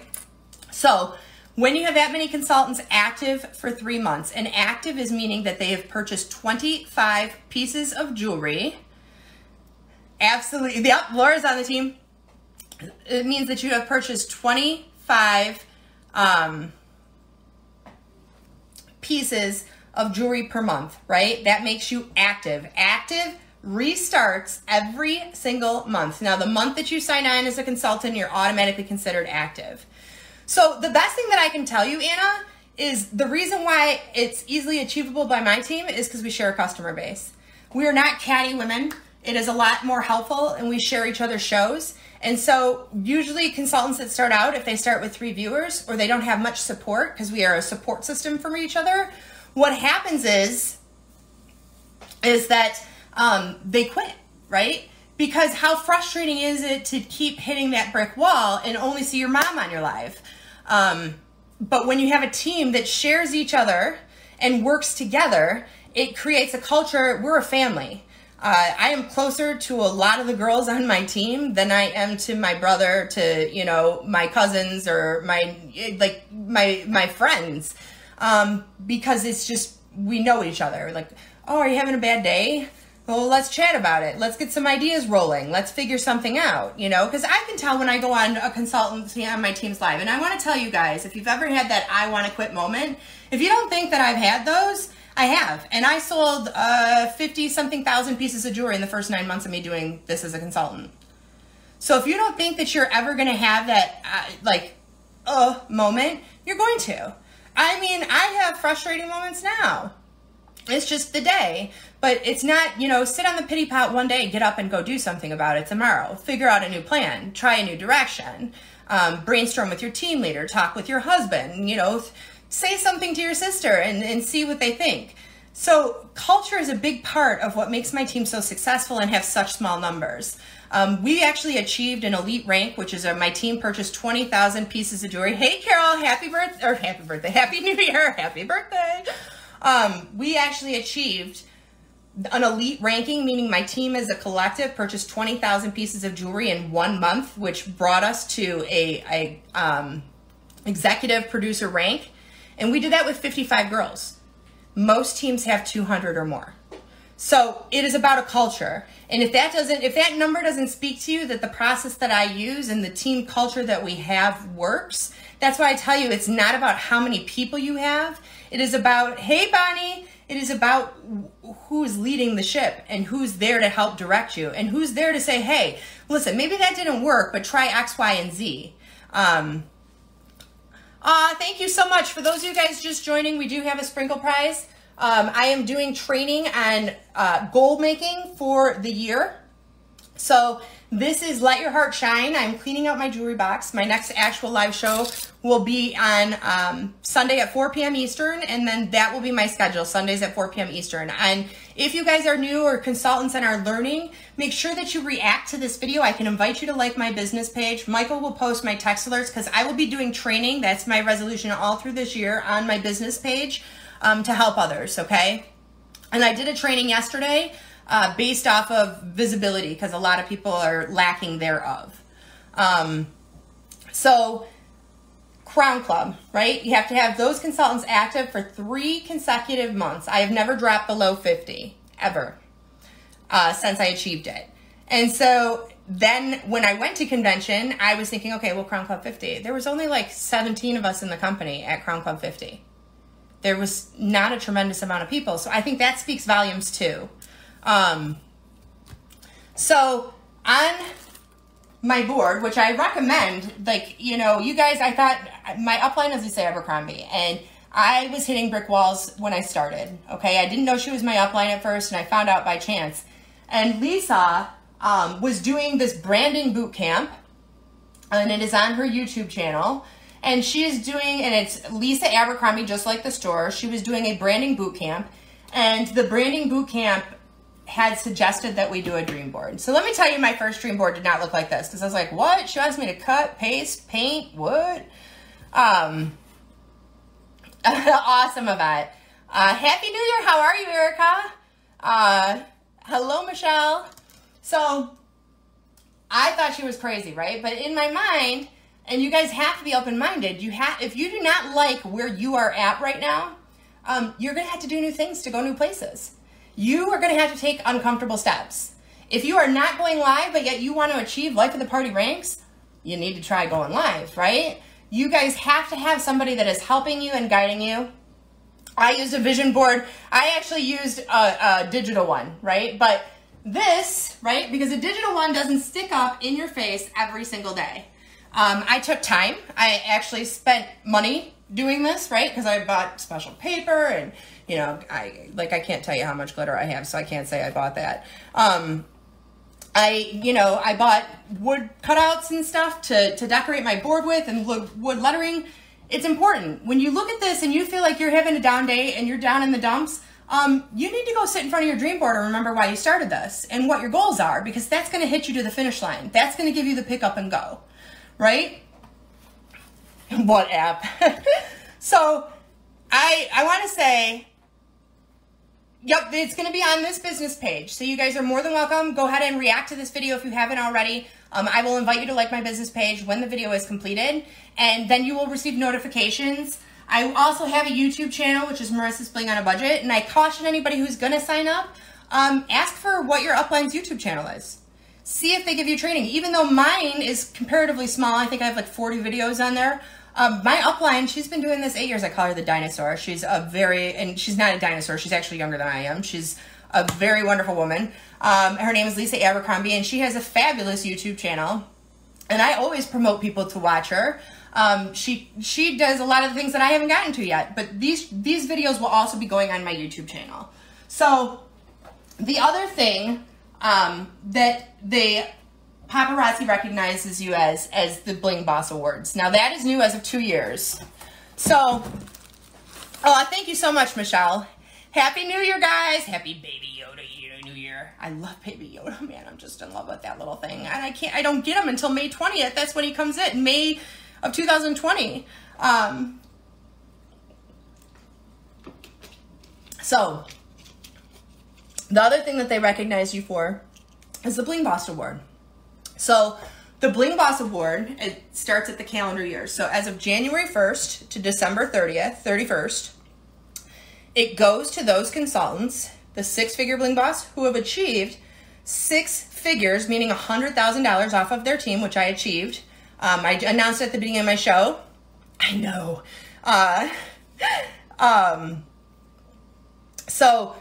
So when you have that many consultants active for three months, and active is meaning that they have purchased twenty-five pieces of jewelry. Absolutely, yep, Laura's on the team. It means that you have purchased twenty-five um, pieces of jewelry per month, right? That makes you active. Active restarts every single month. Now, the month that you sign on as a consultant, you're automatically considered active. So the best thing that I can tell you, Anna, is the reason why it's easily achievable by my team is because we share a customer base. We are not catty women. It is a lot more helpful, and we share each other's shows. And so usually consultants that start out, if they start with three viewers or they don't have much support, because we are a support system from each other, what happens is, is that um, they quit, right? Because how frustrating is it to keep hitting that brick wall and only see your mom on your live? Um, but when you have a team that shares each other and works together, it creates a culture. We're a family. Uh, I am closer to a lot of the girls on my team than I am to my brother, to, you know, my cousins or my, like my, my friends. Um, because it's just, we know each other. Like, oh, are you having a bad day? Well, let's chat about it. Let's get some ideas rolling. Let's figure something out, you know? Because I can tell when I go on a consultancy on my team's live, and I want to tell you guys, if you've ever had that I want to quit moment, if you don't think that I've had those, I have. And I sold uh, fifty something thousand pieces of jewelry in the first nine months of me doing this as a consultant. So if you don't think that you're ever going to have that, uh, like, uh, moment, you're going to. I mean, I have frustrating moments now. It's just the day, but it's not, you know, sit on the pity pot one day, get up and go do something about it tomorrow, figure out a new plan, try a new direction, um, brainstorm with your team leader, talk with your husband, you know, say something to your sister and, and see what they think. So culture is a big part of what makes my team so successful and have such small numbers. Um, we actually achieved an elite rank, which is a, my team purchased twenty thousand pieces of jewelry. Hey, Carol, happy birthday, or happy birthday, happy new year, happy birthday. Um, we actually achieved an elite ranking, meaning my team as a collective purchased twenty thousand pieces of jewelry in one month, which brought us to a, a um, executive producer rank. And we did that with fifty-five girls. Most teams have two hundred or more. So it is about a culture. And if that doesn't, if that number doesn't speak to you, that the process that I use and the team culture that we have works, that's why I tell you, it's not about how many people you have. It is about, hey, Bonnie, it is about who's leading the ship and who's there to help direct you and who's there to say, hey, listen, maybe that didn't work, but try X, Y, and Z. Um, uh, thank you so much. For those of you guys just joining, we do have a sprinkle prize. Um, I am doing training on uh, goal making for the year. So this is Let Your Heart Shine. I'm cleaning out my jewelry box. My next actual live show will be on um, Sunday at four p m Eastern, and then that will be my schedule, Sundays at four p m Eastern. And if you guys are new or consultants and are learning, make sure that you react to this video. I can invite you to like my business page. Michael will post my text alerts because I will be doing training. That's my resolution all through this year on my business page. Um, to help others, okay? And I did a training yesterday uh, based off of visibility because a lot of people are lacking thereof. Um, so Crown Club, right? You have to have those consultants active for three consecutive months. I have never dropped below fifty ever uh, since I achieved it. And so then when I went to convention, I was thinking, okay, well, Crown Club fifty. There was only like seventeen of us in the company at Crown Club fifty. There was not a tremendous amount of people. So I think that speaks volumes too. Um, so on my board, which I recommend, like, you know, you guys, I thought my upline is Lisa Abercrombie, and I was hitting brick walls when I started. Okay. I didn't know she was my upline at first, and I found out by chance. And Lisa um, was doing this branding boot camp, and it is on her YouTube channel. And she is doing, and it's Lisa Abercrombie, just like the store. She was doing a branding boot camp, and the branding boot camp had suggested that we do a dream board. So let me tell you, my first dream board did not look like this, because I was like, what? She asked me to cut, paste, paint, what? Um, awesome event. Uh, Happy New Year. How are you, Erica? Uh, hello, Michelle. So I thought she was crazy, right? But in my mind... And you guys have to be open-minded. You have, if you do not like where you are at right now, um, you're gonna have to do new things to go new places. You are gonna have to take uncomfortable steps. If you are not going live, but yet you wanna achieve Life of the Party ranks, you need to try going live, right? You guys have to have somebody that is helping you and guiding you. I used a vision board. I actually used a, a digital one, right? But this, right? Because a digital one doesn't stick up in your face every single day. Um, I took time. I actually spent money doing this, right? Because I bought special paper and, you know, I like, I can't tell you how much glitter I have, so I can't say I bought that. Um, I, you know, I bought wood cutouts and stuff to, to decorate my board with, and wood lettering. It's important. When you look at this and you feel like you're having a down day and you're down in the dumps, um, you need to go sit in front of your dream board and remember why you started this and what your goals are, because that's going to hit you to the finish line. That's going to give you the pick up and go. Right? What app? So I I want to say, yep, it's going to be on this business page. So you guys are more than welcome. Go ahead and react to this video if you haven't already. Um, I will invite you to like my business page when the video is completed, and then you will receive notifications I also have a YouTube channel, which is Marissa's Bling on a Budget, and I caution anybody who's going to sign up, um, ask for what your upline's YouTube channel is. See if they give you training. Even though mine is comparatively small, I think I have like forty videos on there. Um, my upline, she's been doing this eight years. I call her the dinosaur. She's a very, and she's not a dinosaur. She's actually younger than I am. She's a very wonderful woman. Um, her name is Lisa Abercrombie, and she has a fabulous YouTube channel. And I always promote people to watch her. Um, she she does a lot of the things that I haven't gotten to yet, but these these videos will also be going on my YouTube channel. So the other thing um, that the Paparazzi recognizes you as as the Bling Boss Awards. Now that is new as of two years. So, oh, thank you so much, Michelle. Happy New Year, guys. Happy Baby Yoda Year, New Year. I love Baby Yoda, man. I'm just in love with that little thing. And I can't, I don't get him until May twentieth. That's when he comes in, May of two thousand twenty. Um, so, the other thing that they recognize you for is the Bling Boss Award. So, the Bling Boss Award, it starts at the calendar year. So, as of January first to December thirtieth, thirty-first, it goes to those consultants, the six-figure Bling Boss, who have achieved six figures, meaning one hundred thousand dollars off of their team, which I achieved. Um, I announced at the beginning of my show. I know. Uh, um, so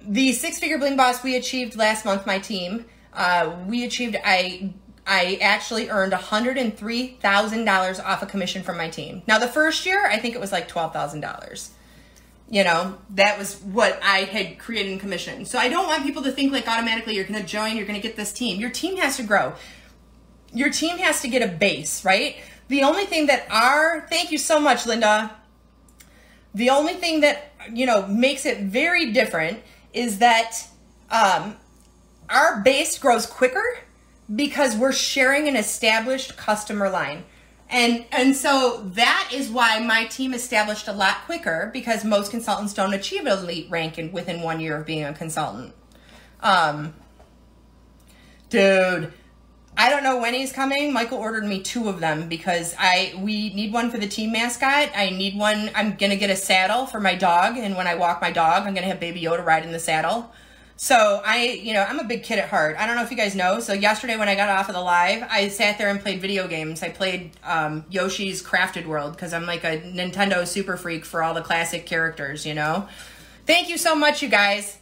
the six-figure Bling Boss we achieved last month, my team, uh, we achieved, I I actually earned one hundred three thousand dollars off a commission from my team. Now, the first year, I think it was like twelve thousand dollars. You know, that was what I had created in commission. So I don't want people to think like automatically you're going to join, you're going to get this team. Your team has to grow. Your team has to get a base, right? The only thing that our, thank you so much, Linda. The only thing that, you know, makes it very different is that um, our base grows quicker because we're sharing an established customer line. And and so that is why my team established a lot quicker, because most consultants don't achieve an elite rank in, within one year of being a consultant. Um, dude, I don't know when he's coming. Michael ordered me two of them because I we need one for the team mascot. I need one. I'm going to get a saddle for my dog. And when I walk my dog, I'm going to have Baby Yoda ride in the saddle. So I, you know, I'm a big kid at heart. I don't know if you guys know. So yesterday when I got off of the live, I sat there and played video games. I played um, Yoshi's Crafted World because I'm like a Nintendo super freak for all the classic characters, you know. Thank you so much, you guys.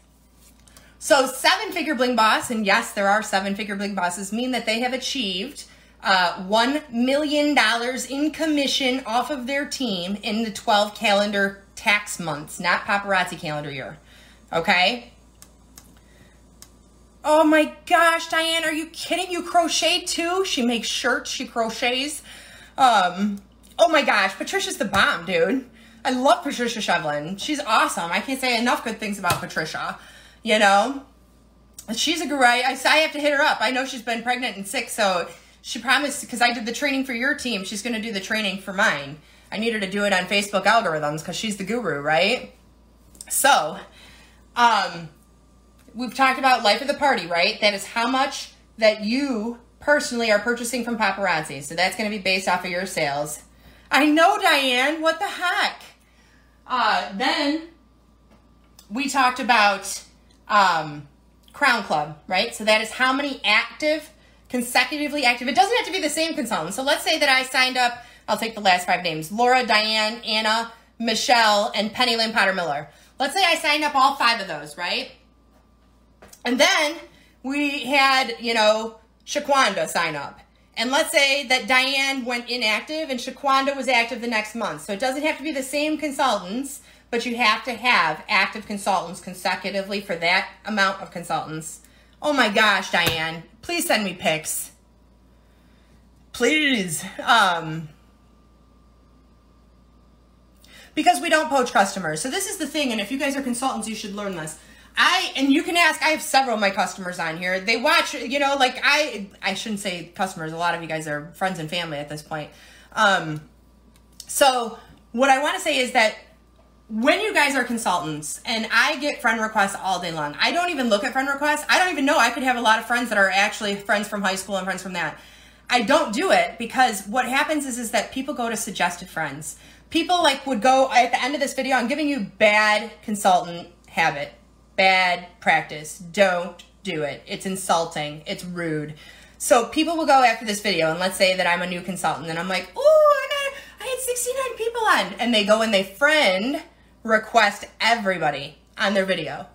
So seven-figure Bling Boss, and yes, there are seven-figure Bling Bosses, mean that they have achieved uh, one million dollars in commission off of their team in the twelve calendar tax months, not Paparazzi calendar year, okay? Oh my gosh, Diane, are you kidding? You crochet too? She makes shirts, she crochets. Um, oh my gosh, Patricia's the bomb, dude. I love Patricia Shevlin. She's awesome. I can't say enough good things about Patricia, you know? She's a guru. I, I have to hit her up. I know she's been pregnant and sick, so she promised, because I did the training for your team, she's going to do the training for mine. I need her to do it on Facebook algorithms because she's the guru, right? So, um... we've talked about life of the party, right? That is how much that you personally are purchasing from Paparazzi. So that's going to be based off of your sales. I know, Diane. What the heck? Uh, then we talked about um, Crown Club, right? So that is how many active, consecutively active. It doesn't have to be the same consultant. So let's say that I signed up. I'll take the last five names. Laura, Diane, Anna, Michelle, and Penny Lynn Potter Miller. Let's say I signed up all five of those, right? And then we had, you know, Shaquanda sign up. And let's say that Diane went inactive and Shaquanda was active the next month. So it doesn't have to be the same consultants, but you have to have active consultants consecutively for that amount of consultants. Oh my gosh, Diane. Please send me pics. Please. Um, because we don't poach customers. So this is the thing, and if you guys are consultants, you should learn this. I, and you can ask, I have several of my customers on here. They watch, you know, like I, I shouldn't say customers. A lot of you guys are friends and family at this point. Um, so what I want to say is that when you guys are consultants, and I get friend requests all day long, I don't even look at friend requests. I don't even know. I could have a lot of friends that are actually friends from high school and friends from that. I don't do it because what happens is, is that people go to suggested friends. People like would go at the end of this video, I'm giving you bad consultant habit, bad practice. Don't do it. It's insulting. It's rude. So people will go after this video, and let's say that I'm a new consultant and I'm like, oh, I, I had sixty-nine people on. And they go and they friend request everybody on their video.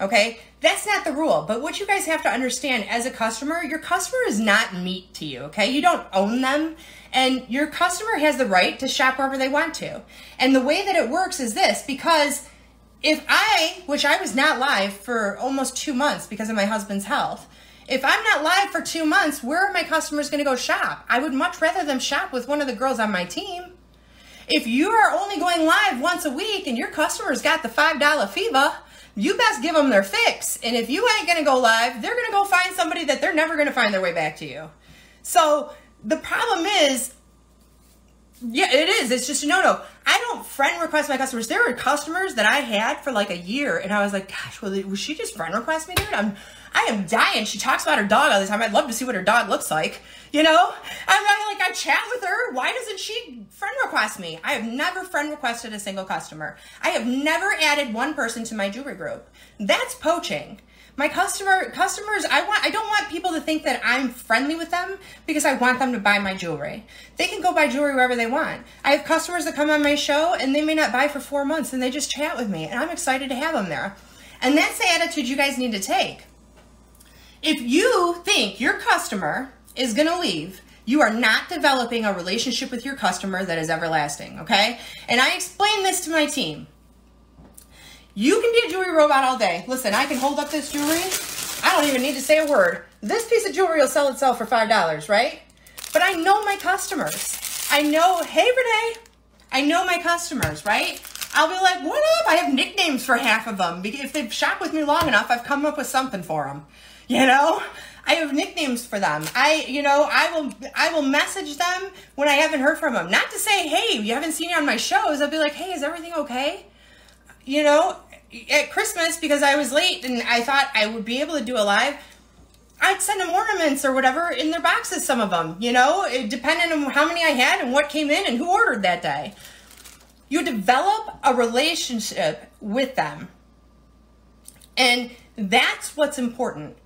Okay, that's not the rule. But what you guys have to understand as a customer, your customer is not meat to you, okay? You don't own them, and your customer has the right to shop wherever they want to. And the way that it works is this, because if I, which I was not live for almost two months because of my husband's health, if I'm not live for two months, where are my customers gonna go shop? I would much rather them shop with one of the girls on my team. If you are only going live once a week and your customer's got the five dollar fever, you best give them their fix. And if you ain't gonna go live, they're gonna go find somebody that they're never gonna find their way back to you. So the problem is, yeah, it is, it's just a no-no. I don't friend request my customers. There were customers that I had for like a year and I was like, gosh, will, they, will she just friend request me, dude? I'm, I am dying. She talks about her dog all the time. I'd love to see what her dog looks like. You know, I'm not, like, I chat with her. Why doesn't she friend request me? I have never friend requested a single customer. I have never added one person to my jewelry group. That's poaching. My customer customers, I want I don't want people to think that I'm friendly with them because I want them to buy my jewelry. They can go buy jewelry wherever they want. I have customers that come on my show and they may not buy for four months and they just chat with me, and I'm excited to have them there. And that's the attitude you guys need to take. If you think your customer is going to leave, you are not developing a relationship with your customer that is everlasting, okay? And I explain this to my team. You can be a jewelry robot all day. Listen, I can hold up this jewelry. I don't even need to say a word. This piece of jewelry will sell itself for five dollars, right? But I know my customers. I know, hey, Renee, I know my customers, right? I'll be like, what up? I have nicknames for half of them. If they've shopped with me long enough, I've come up with something for them, you know? I have nicknames for them. I, you know, I will, I will message them when I haven't heard from them. Not to say, hey, you haven't seen me on my shows. I'll be like, hey, is everything okay? You know, at Christmas, because I was late and I thought I would be able to do a live, I'd send them ornaments or whatever in their boxes, some of them, you know, it depended on how many I had and what came in and who ordered that day. You develop a relationship with them. And that's what's important.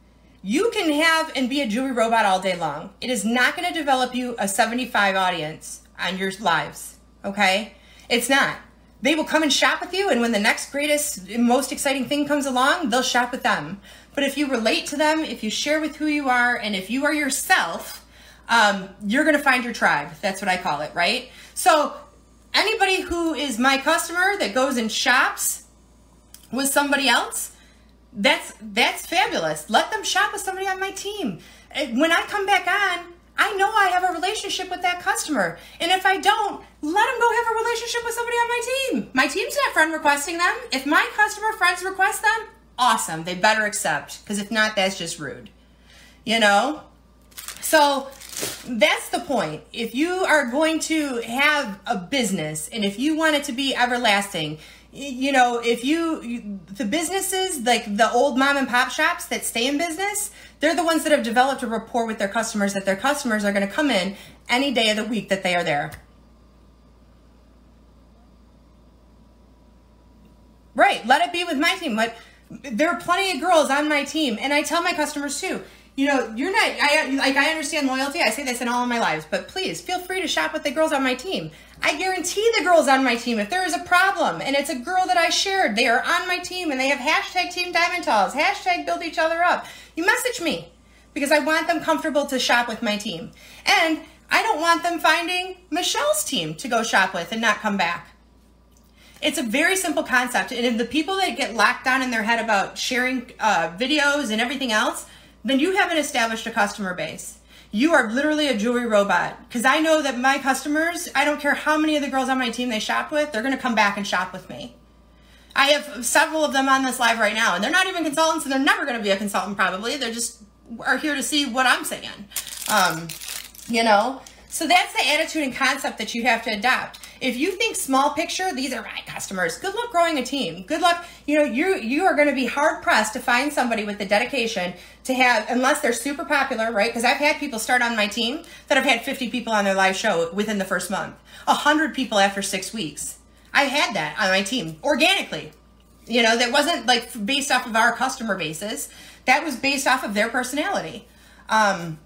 You can have and be a jewelry robot all day long. It is not going to develop you a seventy-five audience on your lives, okay? It's not. They will come and shop with you, and when the next greatest, most exciting thing comes along, they'll shop with them. But if you relate to them, if you share with who you are, and if you are yourself, um, you're going to find your tribe. That's what I call it, right? So anybody who is my customer that goes and shops with somebody else, That's that's fabulous. Let them shop with somebody on my team. When I come back on, I know I have a relationship with that customer. And if I don't, let them go have a relationship with somebody on my team. My team's not friend requesting them. If my customer friends request them, awesome. They better accept, because if not, that's just rude. You know? So that's the point. If you are going to have a business and if you want it to be everlasting, you know, if you, you, the businesses, like the old mom and pop shops that stay in business, they're the ones that have developed a rapport with their customers that their customers are going to come in any day of the week that they are there. Right. Let it be with my team. Like, there are plenty of girls on my team. And I tell my customers too, you know, you're not, I, like, I understand loyalty. I say this in all of my lives, but please feel free to shop with the girls on my team. I guarantee the girls on my team, if there is a problem and it's a girl that I shared, they are on my team and they have hashtag Team Diamond Talls, hashtag build each other up. You message me because I want them comfortable to shop with my team. And I don't want them finding Michelle's team to go shop with and not come back. It's a very simple concept. And if the people that get locked down in their head about sharing uh, videos and everything else, then you haven't established a customer base. You are literally a jewelry robot, because I know that my customers, I don't care how many of the girls on my team they shop with, they're going to come back and shop with me. I have several of them on this live right now, and they're not even consultants, and they're never going to be a consultant probably. They're just are here to see what I'm saying, um, you know. So that's the attitude and concept that you have to adopt. If you think small picture, these are my customers, good luck growing a team. Good luck, you know, you you are going to be hard pressed to find somebody with the dedication to have, unless they're super popular, right? Because I've had people start on my team that have had fifty people on their live show within the first month, one hundred people after six weeks. I had that on my team organically. You know, that wasn't like based off of our customer bases. That was based off of their personality. Um,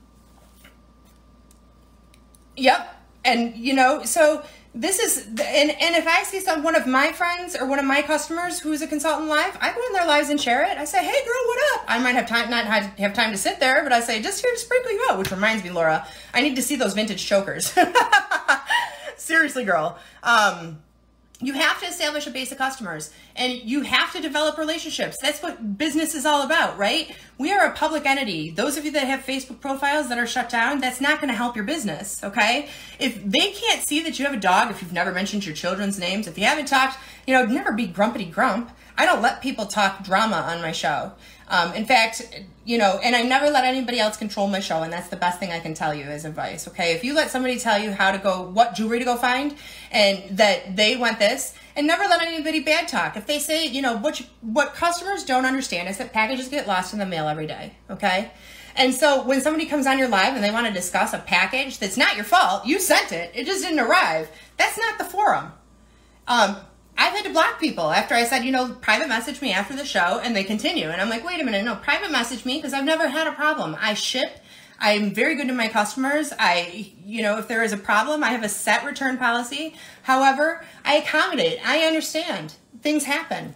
Yep. And, you know, so this is, and, and if I see some one of my friends or one of my customers who's a consultant live, I go in their lives and share it. I say, hey, girl, what up? I might have time, not have time to sit there, but I say, just here to sprinkle you out, which reminds me, Laura, I need to see those vintage chokers. Seriously, girl. Um, you have to establish a base of customers and you have to develop relationships. That's what business is all about, right? We are a public entity. Those of you that have Facebook profiles that are shut down, that's not going to help your business, okay? If they can't see that you have a dog, if you've never mentioned your children's names, if you haven't talked, you know, never be grumpity grump. I don't let people talk drama on my show. Um, in fact, you know, and I never let anybody else control my show, and that's the best thing I can tell you as advice, okay? If you let somebody tell you how to go, what jewelry to go find, and that they want this, and never let anybody bad talk. If they say, you know, what you, what customers don't understand is that packages get lost in the mail every day, okay? And so when somebody comes on your live and they want to discuss a package that's not your fault, you sent it, it just didn't arrive, that's not the forum. Um, I've had to block people after I said, you know, private message me after the show, and they continue. And I'm like, wait a minute, no, private message me because I've never had a problem. I ship. I'm very good to my customers. I, you know, if there is a problem, I have a set return policy. However, I accommodate. I understand. Things happen.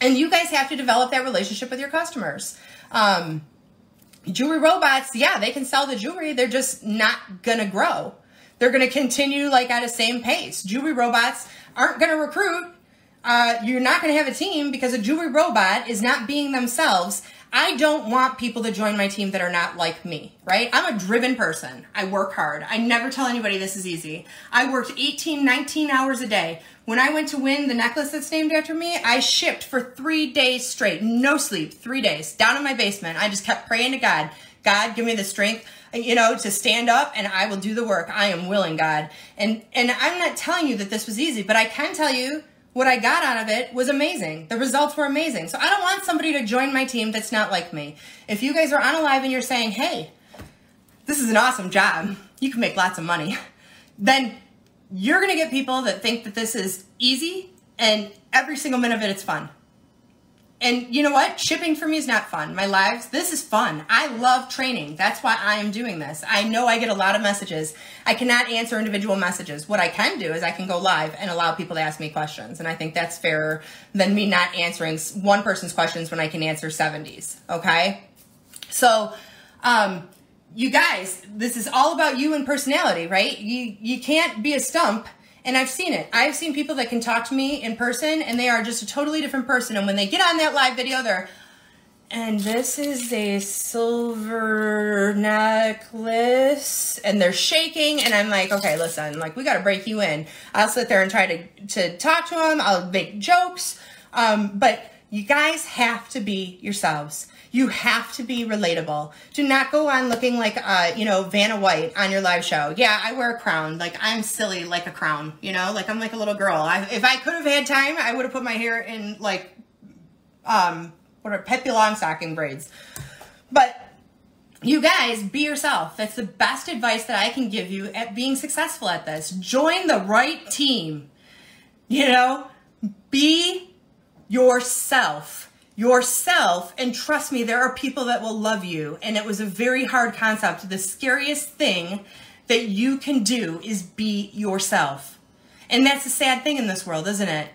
And you guys have to develop that relationship with your customers. Um, jewelry robots, yeah, they can sell the jewelry. They're just not going to grow. They're going to continue like at a same pace. Jewelry robots aren't going to recruit. Uh, you're not going to have a team because a jewelry robot is not being themselves. I don't want people to join my team that are not like me, right? I'm a driven person. I work hard. I never tell anybody this is easy. I worked eighteen, nineteen hours a day. When I went to win the necklace that's named after me, I shipped for three days straight. No sleep, three days. Down in my basement, I just kept praying to God. God, give me the strength, you know, to stand up, and I will do the work. I am willing, God. And and I'm not telling you that this was easy, but I can tell you what I got out of it was amazing. The results were amazing. So I don't want somebody to join my team that's not like me. If you guys are on a live and you're saying, hey, this is an awesome job, you can make lots of money, then you're going to get people that think that this is easy and every single minute of it, it's fun. And you know what? Shipping for me is not fun. My lives, this is fun. I love training. That's why I am doing this. I know I get a lot of messages. I cannot answer individual messages. What I can do is I can go live and allow people to ask me questions. And I think that's fairer than me not answering one person's questions when I can answer seventies. Okay? So, um, you guys, this is all about you and personality, right? You, you can't be a stump. And I've seen it. I've seen people that can talk to me in person, and they are just a totally different person. And when they get on that live video, they're, and this is a silver necklace, and they're shaking. And I'm like, okay, listen, like, we got to break you in. I'll sit there and try to, to talk to them. I'll make jokes. Um, but you guys have to be yourselves. You have to be relatable. Do not go on looking like, uh, you know, Vanna White on your live show. Yeah, I wear a crown. Like, I'm silly like a crown, you know? Like, I'm like a little girl. I, if I could have had time, I would have put my hair in, like, um, what are Pepe Longstocking braids. But you guys, be yourself. That's the best advice that I can give you at being successful at this. Join the right team. You know? Be yourself. yourself and trust me, there are people that will love you. And it was a very hard concept. The scariest thing that you can do is be yourself. And that's the sad thing in this world, isn't it?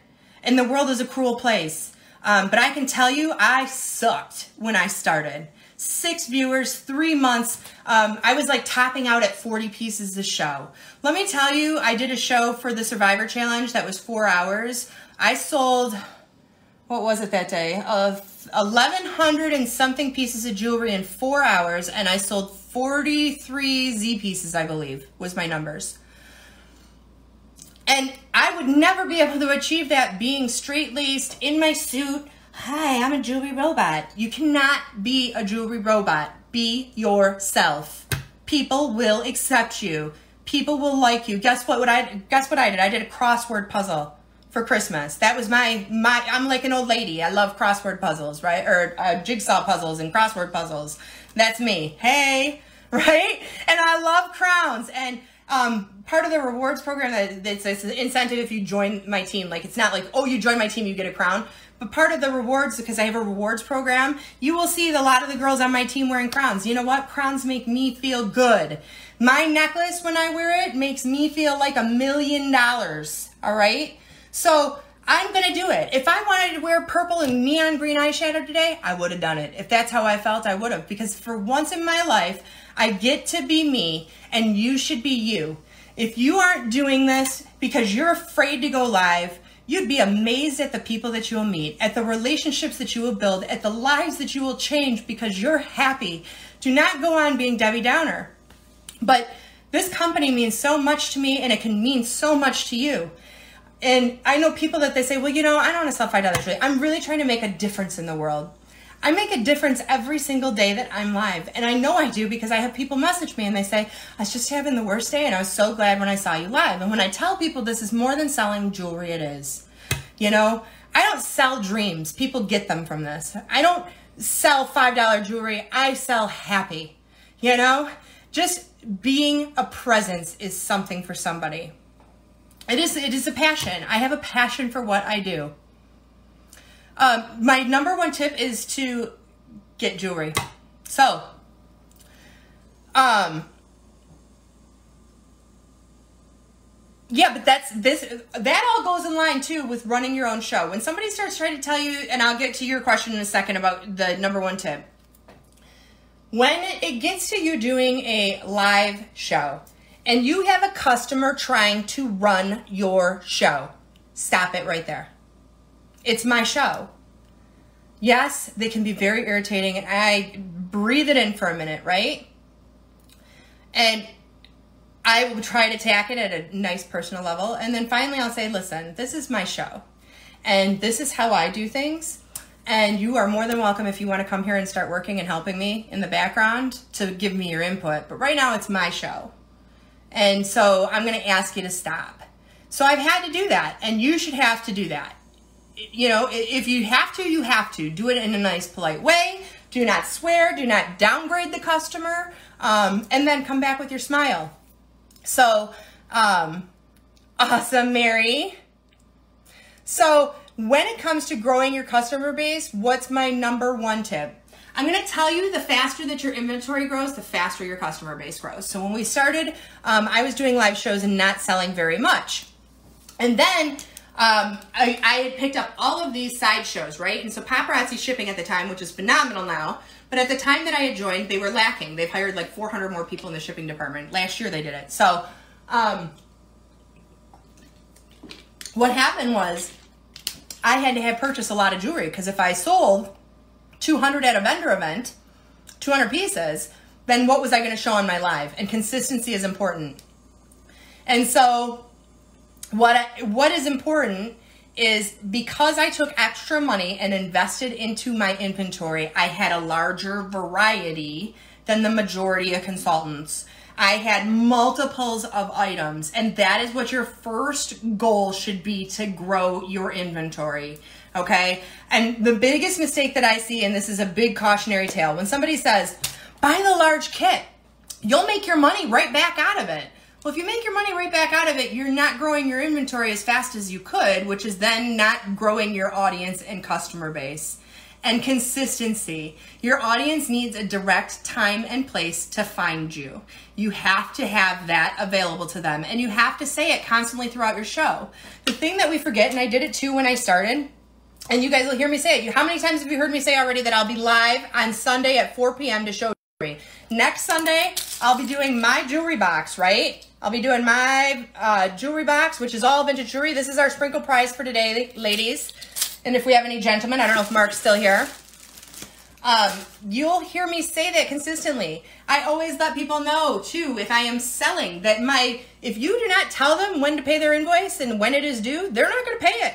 And the world is a cruel place. Um, but I can tell you, I sucked when I started. Six viewers, three months. Um, I was like topping out at forty pieces a show. Let me tell you, I did a show for the Survivor Challenge that was four hours. I sold... What was it that day? Uh, eleven hundred and something pieces of jewelry in four hours, and I sold forty-three Z pieces, I believe, was my numbers. And I would never be able to achieve that being straight-laced, in my suit. Hi, I'm a jewelry robot. You cannot be a jewelry robot. Be yourself. People will accept you. People will like you. Guess what? What I guess what I did? I did a crossword puzzle for Christmas. That was my my. I'm like an old lady. I love crossword puzzles, right? Or uh, jigsaw puzzles and crossword puzzles. That's me. Hey, right? And I love crowns. And um, part of the rewards program that that's an incentive if you join my team. Like it's not like, oh, you join my team, you get a crown. But part of the rewards, because I have a rewards program, you will see a lot of the girls on my team wearing crowns. You know what? Crowns make me feel good. My necklace, when I wear it, makes me feel like a million dollars, all right? So I'm gonna do it. If I wanted to wear purple and neon green eyeshadow today, I would have done it. If that's how I felt, I would have. Because for once in my life, I get to be me, and you should be you. If you aren't doing this because you're afraid to go live, you'd be amazed at the people that you will meet, at the relationships that you will build, at the lives that you will change because you're happy. Do not go on being Debbie Downer. But this company means so much to me, and it can mean so much to you. And I know people that they say, well, you know, I don't want to self-idolatry. I'm really trying to make a difference in the world. I make a difference every single day that I'm live. And I know I do because I have people message me and they say, I was just having the worst day and I was so glad when I saw you live. And when I tell people this is more than selling jewelry, it is. You know, I don't sell dreams. People get them from this. I don't sell five dollar jewelry. I sell happy. You know, just being a presence is something for somebody. It is, it is a passion. I have a passion for what I do. Um, my number one tip is to get jewelry. So, um, yeah, but that's this, that all goes in line too with running your own show. When somebody starts trying to tell you, and I'll get to your question in a second about the number one tip. When it gets to you doing a live show and you have a customer trying to run your show, stop it right there. It's my show. Yes, they can be very irritating, and I breathe it in for a minute, right? And I will try to tack it at a nice personal level, and then finally I'll say, listen, this is my show, and this is how I do things, and you are more than welcome if you want to come here and start working and helping me in the background to give me your input, but right now it's my show, and so I'm going to ask you to stop. So I've had to do that, and you should have to do that. You know, if you have to, you have to. Do it in a nice, polite way. Do not swear. Do not downgrade the customer. Um, and then come back with your smile. So, um, awesome, Mary. So, when it comes to growing your customer base, what's my number one tip? I'm going to tell you the faster that your inventory grows, the faster your customer base grows. So, when we started, um, I was doing live shows and not selling very much. And then... Um, I, I had picked up all of these side shows, right? And so Paparazzi shipping at the time, which is phenomenal now, but at the time that I had joined, they were lacking. They've hired like four hundred more people in the shipping department. Last year they did it. So um, what happened was I had to have purchased a lot of jewelry because if I sold two hundred at a vendor event, two hundred pieces, then what was I going to show on my live? And consistency is important. And so... What I, what is important is because I took extra money and invested into my inventory, I had a larger variety than the majority of consultants. I had multiples of items, and that is what your first goal should be, to grow your inventory, okay? And the biggest mistake that I see, and this is a big cautionary tale, when somebody says, buy the large kit, you'll make your money right back out of it. Well, if you make your money right back out of it, you're not growing your inventory as fast as you could, which is then not growing your audience and customer base. And consistency. Your audience needs a direct time and place to find you. You have to have that available to them, and you have to say it constantly throughout your show. The thing that we forget, and I did it too when I started, and you guys will hear me say it. How many times have you heard me say already that I'll be live on Sunday at four p.m. to show jewelry? Next Sunday, I'll be doing my jewelry box, right? I'll be doing my uh, jewelry box, which is all vintage jewelry. This is our sprinkle prize for today, ladies. And if we have any gentlemen, I don't know if Mark's still here. Um, you'll hear me say that consistently. I always let people know, too, if I am selling, that my, if you do not tell them when to pay their invoice and when it is due, they're not going to pay it.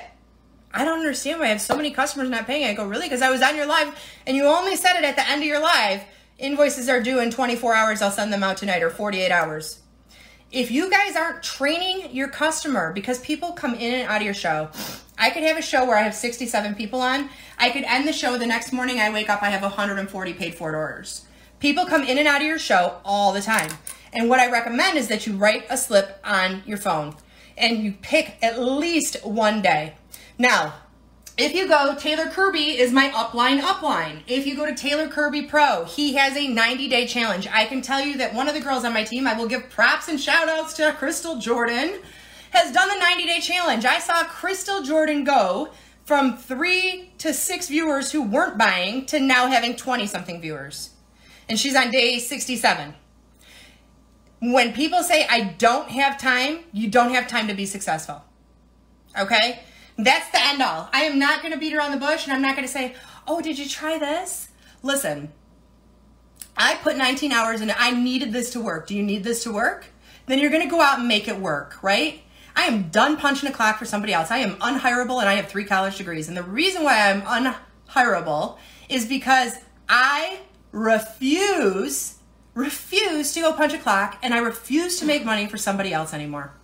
I don't understand why I have so many customers not paying. I go, really? Because I was on your live, and you only said it at the end of your live. Invoices are due in twenty-four hours. I'll send them out tonight, or forty-eight hours. if you guys aren't training your customer, because people come in and out of your show. I could have a show where I have sixty-seven people on. I could end the show the next morning. I wake up, I have one hundred forty paid for orders. People come in and out of your show all the time. And what I recommend is that you write a slip on your phone and you pick at least one day. Now, if you go, Taylor Kirby is my upline upline. If you go to Taylor Kirby Pro, he has a ninety day challenge. I can tell you that one of the girls on my team, I will give props and shout outs to Crystal Jordan, has done the ninety day challenge. I saw Crystal Jordan go from three to six viewers who weren't buying to now having twenty something viewers. And she's on day sixty-seven. When people say, I don't have time, you don't have time to be successful. Okay? That's the end all. I am not going to beat around the bush, and I'm not going to say, oh, did you try this? Listen, I put nineteen hours in. I needed this to work. Do you need this to work? Then you're going to go out and make it work, right? I am done punching a clock for somebody else. I am unhireable, and I have three college degrees. And the reason why I'm unhireable is because I refuse... refuse to go punch a clock, and I refuse to make money for somebody else anymore.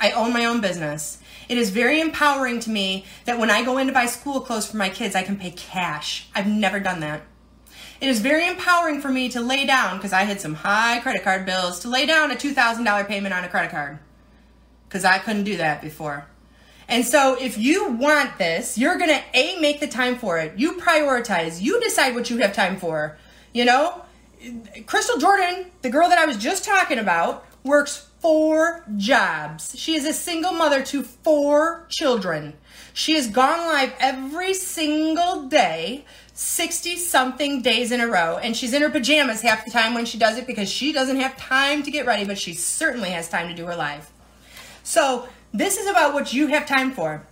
I own my own business. It is very empowering to me that when I go in to buy school clothes for my kids, I can pay cash. I've never done that. It is very empowering for me to lay down, because I had some high credit card bills, to lay down a two thousand dollar payment on a credit card, because I couldn't do that before. And so if you want this, you're going to A, make the time for it. You prioritize. You decide what you have time for, you know? Crystal Jordan, the girl that I was just talking about, works four jobs. She is a single mother to four children. She has gone live every single day, sixty something days in a row. And she's in her pajamas half the time when she does it, because she doesn't have time to get ready, but she certainly has time to do her live. So this is about what you have time for.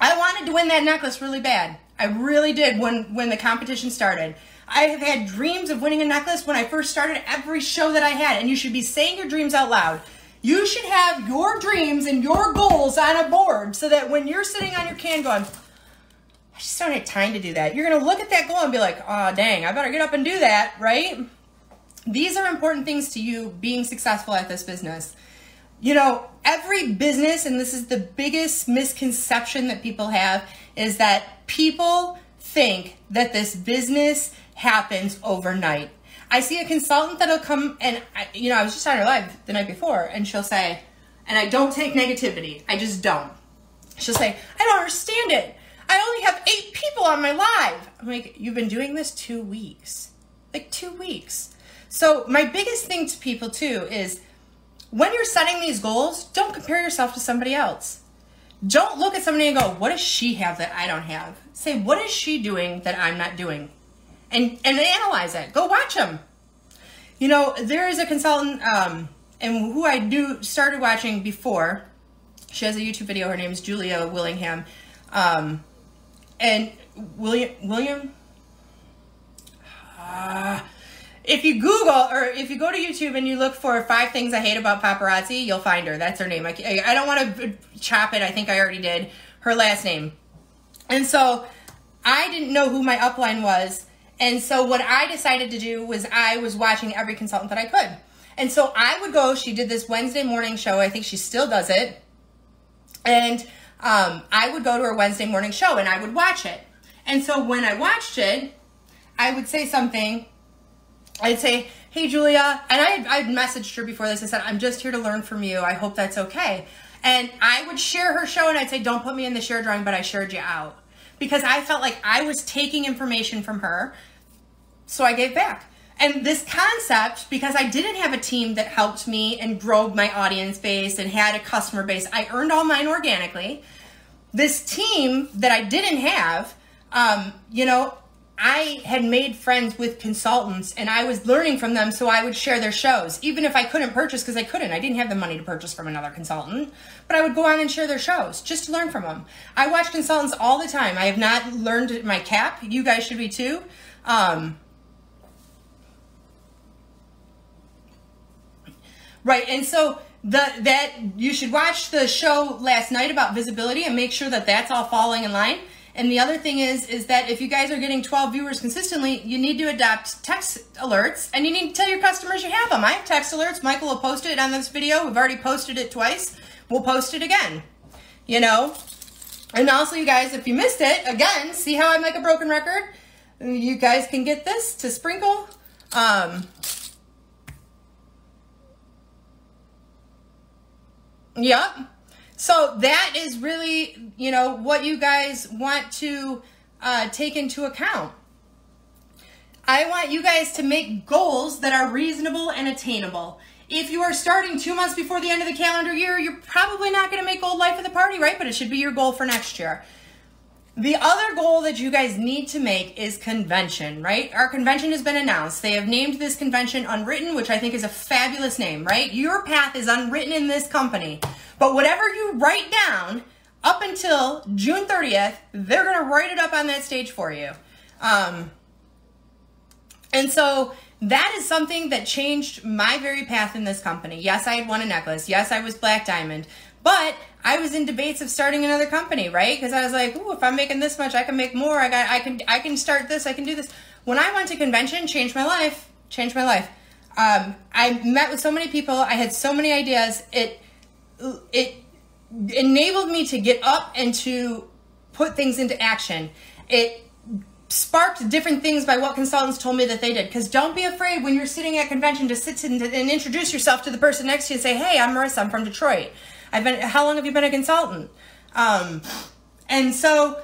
I wanted to win that necklace really bad. I really did when, when the competition started. I have had dreams of winning a necklace when I first started every show that I had, and you should be saying your dreams out loud. You should have your dreams and your goals on a board so that when you're sitting on your can going, I just don't have time to do that, you're going to look at that goal and be like, oh, dang, I better get up and do that, right? These are important things to you being successful at this business. You know, every business, and this is the biggest misconception that people have, is that people think that this business happens overnight. I see a consultant that'll come and, I, you know, I was just on her live the night before, and she'll say, and I don't take negativity, I just don't. She'll say, I don't understand it. I only have eight people on my live. I'm like, you've been doing this two weeks, like two weeks. So my biggest thing to people too is when you're setting these goals, don't compare yourself to somebody else. Don't look at somebody and go, what does she have that I don't have? Say, what is she doing that I'm not doing? And and analyze it. Go watch them. You know, there is a consultant um, and who I do started watching before. She has a YouTube video. Her name is Julia Willingham. Um, and William, William. Uh, if you Google, or if you go to YouTube and you look for five things I hate about paparazzi, you'll find her. That's her name. I, I don't want to chop it. I think I already did her last name. And so I didn't know who my upline was. And so what I decided to do was I was watching every consultant that I could. And so I would go, she did this Wednesday morning show. I think she still does it. And um, I would go to her Wednesday morning show and I would watch it. And so when I watched it, I would say something. I'd say, hey, Julia. And I had, I had messaged her before this. I said, I'm just here to learn from you. I hope that's okay. And I would share her show and I'd say, don't put me in the share drawing, but I shared you out. Because I felt like I was taking information from her, so I gave back. And this concept, because I didn't have a team that helped me and grow my audience base and had a customer base, I earned all mine organically. This team that I didn't have, um, you know, I had made friends with consultants and I was learning from them, so I would share their shows. Even if I couldn't purchase, because I couldn't, I didn't have the money to purchase from another consultant, but I would go on and share their shows just to learn from them. I watch consultants all the time. I have not learned my cap. You guys should be too. Um, right, and so the, that you should watch the show last night about visibility and make sure that that's all falling in line. And the other thing is, is that if you guys are getting twelve viewers consistently, you need to adopt text alerts, and you need to tell your customers you have them. I have text alerts. Michael will post it on this video. We've already posted it twice. We'll post it again, you know? And also, you guys, if you missed it, again, see how I'm like a broken record? You guys can get this to sprinkle. Um, yep. So that is really, you know, what you guys want to uh, take into account. I want you guys to make goals that are reasonable and attainable. If you are starting two months before the end of the calendar year, you're probably not going to make goal life of the party, right? But it should be your goal for next year. The other goal that you guys need to make is convention, right? Our convention has been announced. They have named this convention Unwritten, which I think is a fabulous name, right? Your path is unwritten in this company. But whatever you write down up until June thirtieth, they're going to write it up on that stage for you. Um, and so that is something that changed my very path in this company. Yes, I had won a necklace. Yes, I was Black Diamond. But I was in debates of starting another company, right? Because I was like, ooh, if I'm making this much, I can make more. I got, I can, I can start this. I can do this. When I went to convention, changed my life, changed my life. Um, I met with so many people. I had so many ideas. It, it enabled me to get up and to put things into action. It sparked different things by what consultants told me that they did. Because don't be afraid when you're sitting at convention to sit and, and introduce yourself to the person next to you and say, hey, I'm Marissa. I'm from Detroit. I've been, how long have you been a consultant? Um, and so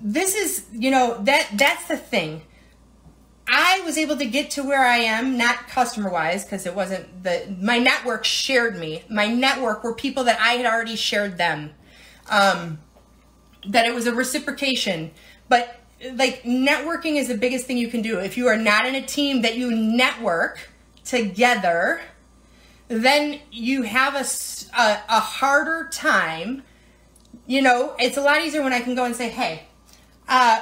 this is, you know, that that's the thing. I was able to get to where I am, not customer wise, because it wasn't the, my network shared me. My network were people that I had already shared them, um, that it was a reciprocation. But like networking is the biggest thing you can do. If you are not in a team that you network together, then you have a, a, a harder time. You know, it's a lot easier when I can go and say, hey, uh,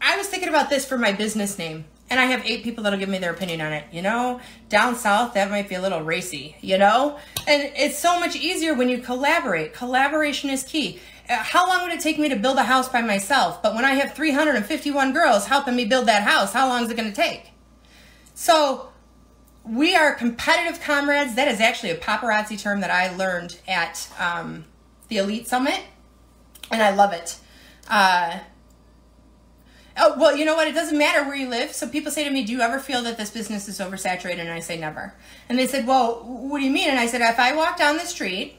I was thinking about this for my business name, and I have eight people that'll give me their opinion on it. You know, down south, that might be a little racy, you know? And it's so much easier when you collaborate. Collaboration is key. How long would it take me to build a house by myself? But when I have three hundred fifty-one girls helping me build that house, how long is it going to take? So we are competitive comrades. That is actually a paparazzi term that I learned at um, the Elite Summit, and I love it. Uh, oh, well, you know what? It doesn't matter where you live. So people say to me, do you ever feel that this business is oversaturated? And I say, never. And they said, well, what do you mean? And I said, if I walk down the street,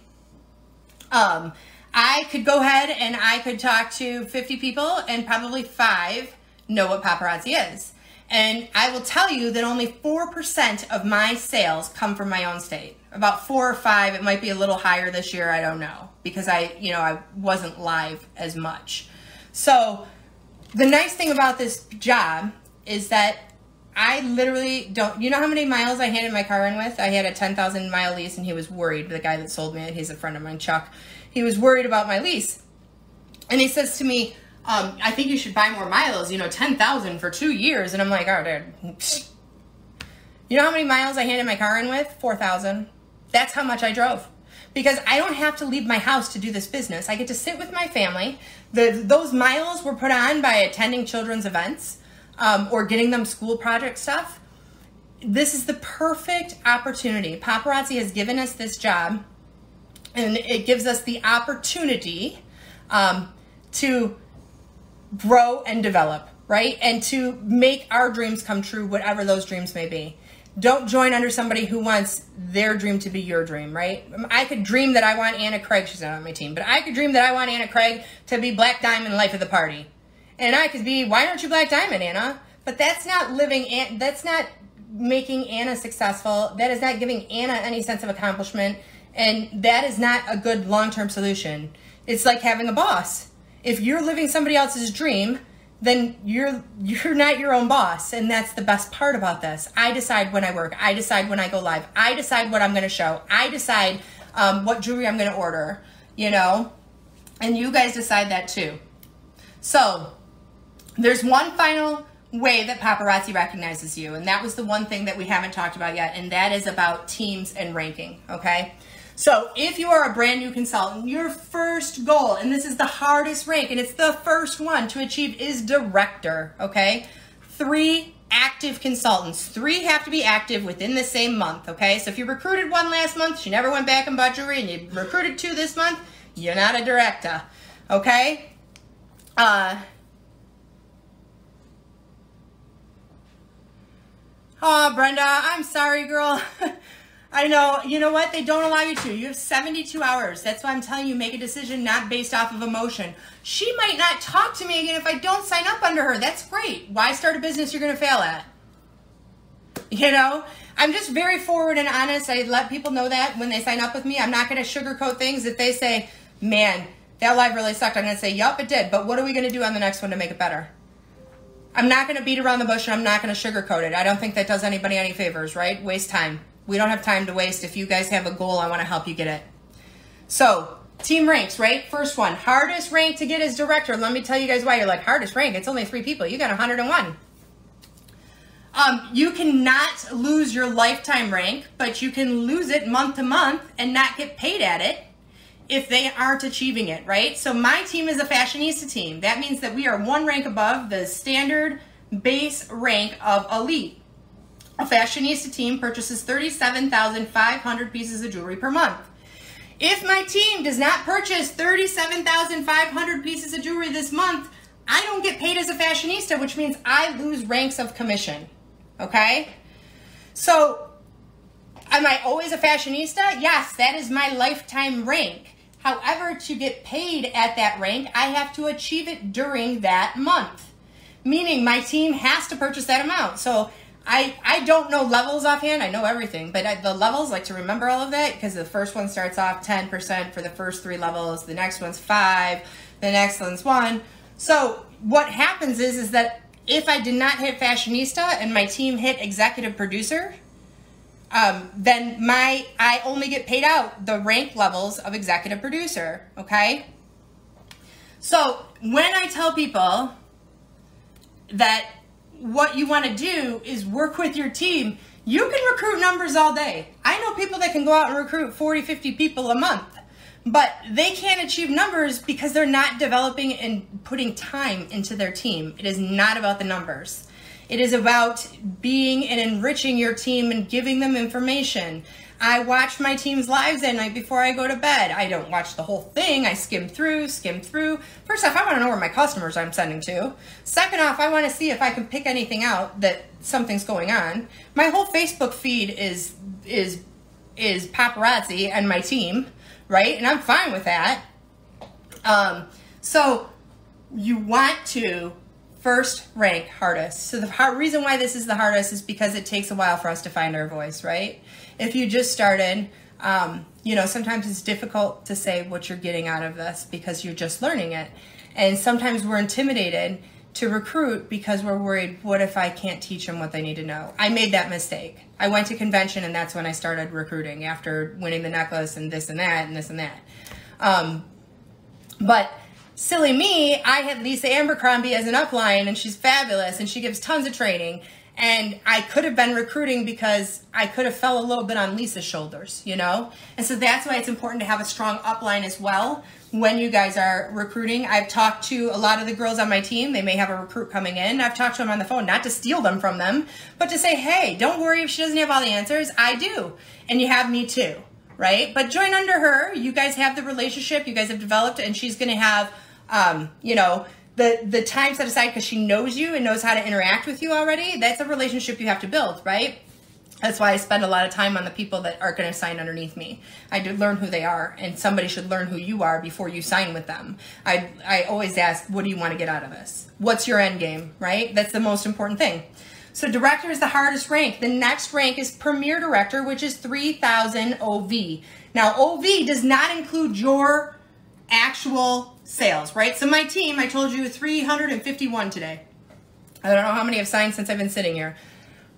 um, I could go ahead and I could talk to fifty people, and probably five know what paparazzi is. And I will tell you that only four percent of my sales come from my own state. About four or five, it might be a little higher this year, I don't know, because I, you know, I wasn't live as much. So the nice thing about this job is that I literally don't, you know how many miles I handed my car in with? I had a ten thousand mile lease, and he was worried, the guy that sold me it, he's a friend of mine, Chuck, he was worried about my lease. And he says to me, Um, I think you should buy more miles, you know, ten thousand for two years. And I'm like, oh, dude. You know how many miles I handed my car in with? four thousand. That's how much I drove. Because I don't have to leave my house to do this business. I get to sit with my family. The, those miles were put on by attending children's events um, or getting them school project stuff. This is the perfect opportunity. Paparazzi has given us this job, and it gives us the opportunity um, to grow and develop, right? And to make our dreams come true, whatever those dreams may be. Don't join under somebody who wants their dream to be your dream, right? I could dream that I want Anna Craig, she's not on my team, but I could dream that I want Anna Craig to be Black Diamond Life of the Party. And I could be, why aren't you Black Diamond, Anna? But that's not living, that's not making Anna successful. That is not giving Anna any sense of accomplishment. And that is not a good long-term solution. It's like having a boss. If you're living somebody else's dream, then you're you're not your own boss, and that's the best part about this. I decide when I work. I decide when I go live. I decide what I'm going to show. I decide um, what jewelry I'm going to order, you know, and you guys decide that too. So there's one final way that paparazzi recognizes you, and that was the one thing that we haven't talked about yet, and that is about teams and ranking, okay? So if you are a brand new consultant, your first goal, and this is the hardest rank, and it's the first one to achieve, is director, okay? Three active consultants. Three have to be active within the same month, okay? So if you recruited one last month, you never went back in budgetary, and you recruited two this month, you're not a director, okay? Uh, oh, Brenda, I'm sorry, girl. I know, you know what? They don't allow you to. You have seventy-two hours. That's why I'm telling you, make a decision not based off of emotion. She might not talk to me again if I don't sign up under her. That's great. Why start a business you're going to fail at? You know, I'm just very forward and honest. I let people know that when they sign up with me. I'm not going to sugarcoat things. If they say, man, that live really sucked, I'm going to say, yup, it did. But what are we going to do on the next one to make it better? I'm not going to beat around the bush, and I'm not going to sugarcoat it. I don't think that does anybody any favors, right? Waste time. We don't have time to waste. If you guys have a goal, I want to help you get it. So, team ranks, right? First one, hardest rank to get is director. Let me tell you guys why. You're like, hardest rank? It's only three people. You got one hundred and one. Um, you cannot lose your lifetime rank, but you can lose it month to month and not get paid at it if they aren't achieving it, right? So my team is a fashionista team. That means that we are one rank above the standard base rank of elite. A fashionista team purchases thirty-seven thousand five hundred pieces of jewelry per month. If my team does not purchase thirty-seven thousand five hundred pieces of jewelry this month, I don't get paid as a fashionista, which means I lose ranks of commission, okay? So am I always a fashionista? Yes, that is my lifetime rank. However, to get paid at that rank, I have to achieve it during that month, meaning my team has to purchase that amount. So I, I don't know levels offhand. I know everything, but I, the levels, like to remember all of that because the first one starts off ten percent for the first three levels. The next one's five, the next one's one. So what happens is, is that if I did not hit fashionista and my team hit executive producer, um, then my, I only get paid out the rank levels of executive producer. Okay. So when I tell people that, what you want to do is work with your team. You can recruit numbers all day. I know people that can go out and recruit forty, fifty people a month, but they can't achieve numbers because they're not developing and putting time into their team. It is not about the numbers. It is about being and enriching your team and giving them information. I watch my team's lives at night before I go to bed. I don't watch the whole thing. I skim through, skim through. First off, I want to know where my customers I'm sending to. Second off, I want to see if I can pick anything out that something's going on. My whole Facebook feed is is is paparazzi and my team, right? And I'm fine with that. Um, so you want to first rank hardest. So the hard, reason why this is the hardest is because it takes a while for us to find our voice, right? If you just started, um, you know, sometimes it's difficult to say what you're getting out of this because you're just learning it. And sometimes we're intimidated to recruit because we're worried, what if I can't teach them what they need to know? I made that mistake. I went to convention and that's when I started recruiting after winning the necklace and this and that and this and that. Um, but silly me, I had Lisa Abercrombie as an upline and she's fabulous and she gives tons of training. And I could have been recruiting because I could have fell a little bit on Lisa's shoulders, you know? And so that's why it's important to have a strong upline as well when you guys are recruiting. I've talked to a lot of the girls on my team. They may have a recruit coming in. I've talked to them on the phone, not to steal them from them, but to say, hey, don't worry if she doesn't have all the answers. I do. And you have me too, right? But join under her. You guys have the relationship. You guys have developed, and she's going to have, um, you know, The, the time set aside because she knows you and knows how to interact with you already. That's a relationship you have to build, right? That's why I spend a lot of time on the people that are going to sign underneath me. I do learn who they are, and somebody should learn who you are before you sign with them. I, I always ask, what do you want to get out of this? What's your end game, right? That's the most important thing. So director is the hardest rank. The next rank is premier director, which is three thousand O V. Now, O V does not include your actual sales, right? So my team, I told you three hundred fifty-one today. I don't know how many have signed since I've been sitting here.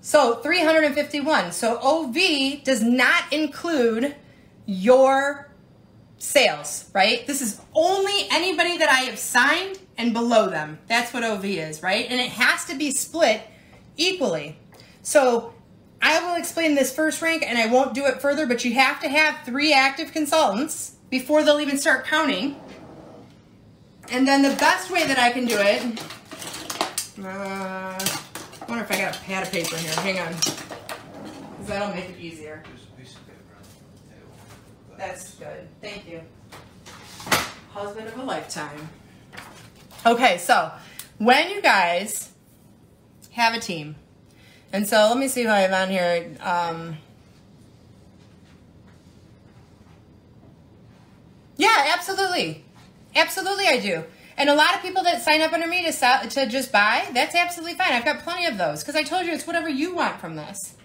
So three hundred fifty-one. So O V does not include your sales, right? This is only anybody that I have signed and below them. That's what O V is, right? And it has to be split equally. So I will explain this first rank and I won't do it further, but you have to have three active consultants before they'll even start counting. And then the best way that I can do it, uh, I wonder if I got a pad of paper here. Hang on, because that'll make it easier. That's good. Thank you. Husband of a lifetime. Okay, so when you guys have a team, and so let me see who I have on here. Um, yeah, absolutely. Absolutely I do. And a lot of people that sign up under me to, sell, to just buy, that's absolutely fine. I've got plenty of those because I told you it's whatever you want from this.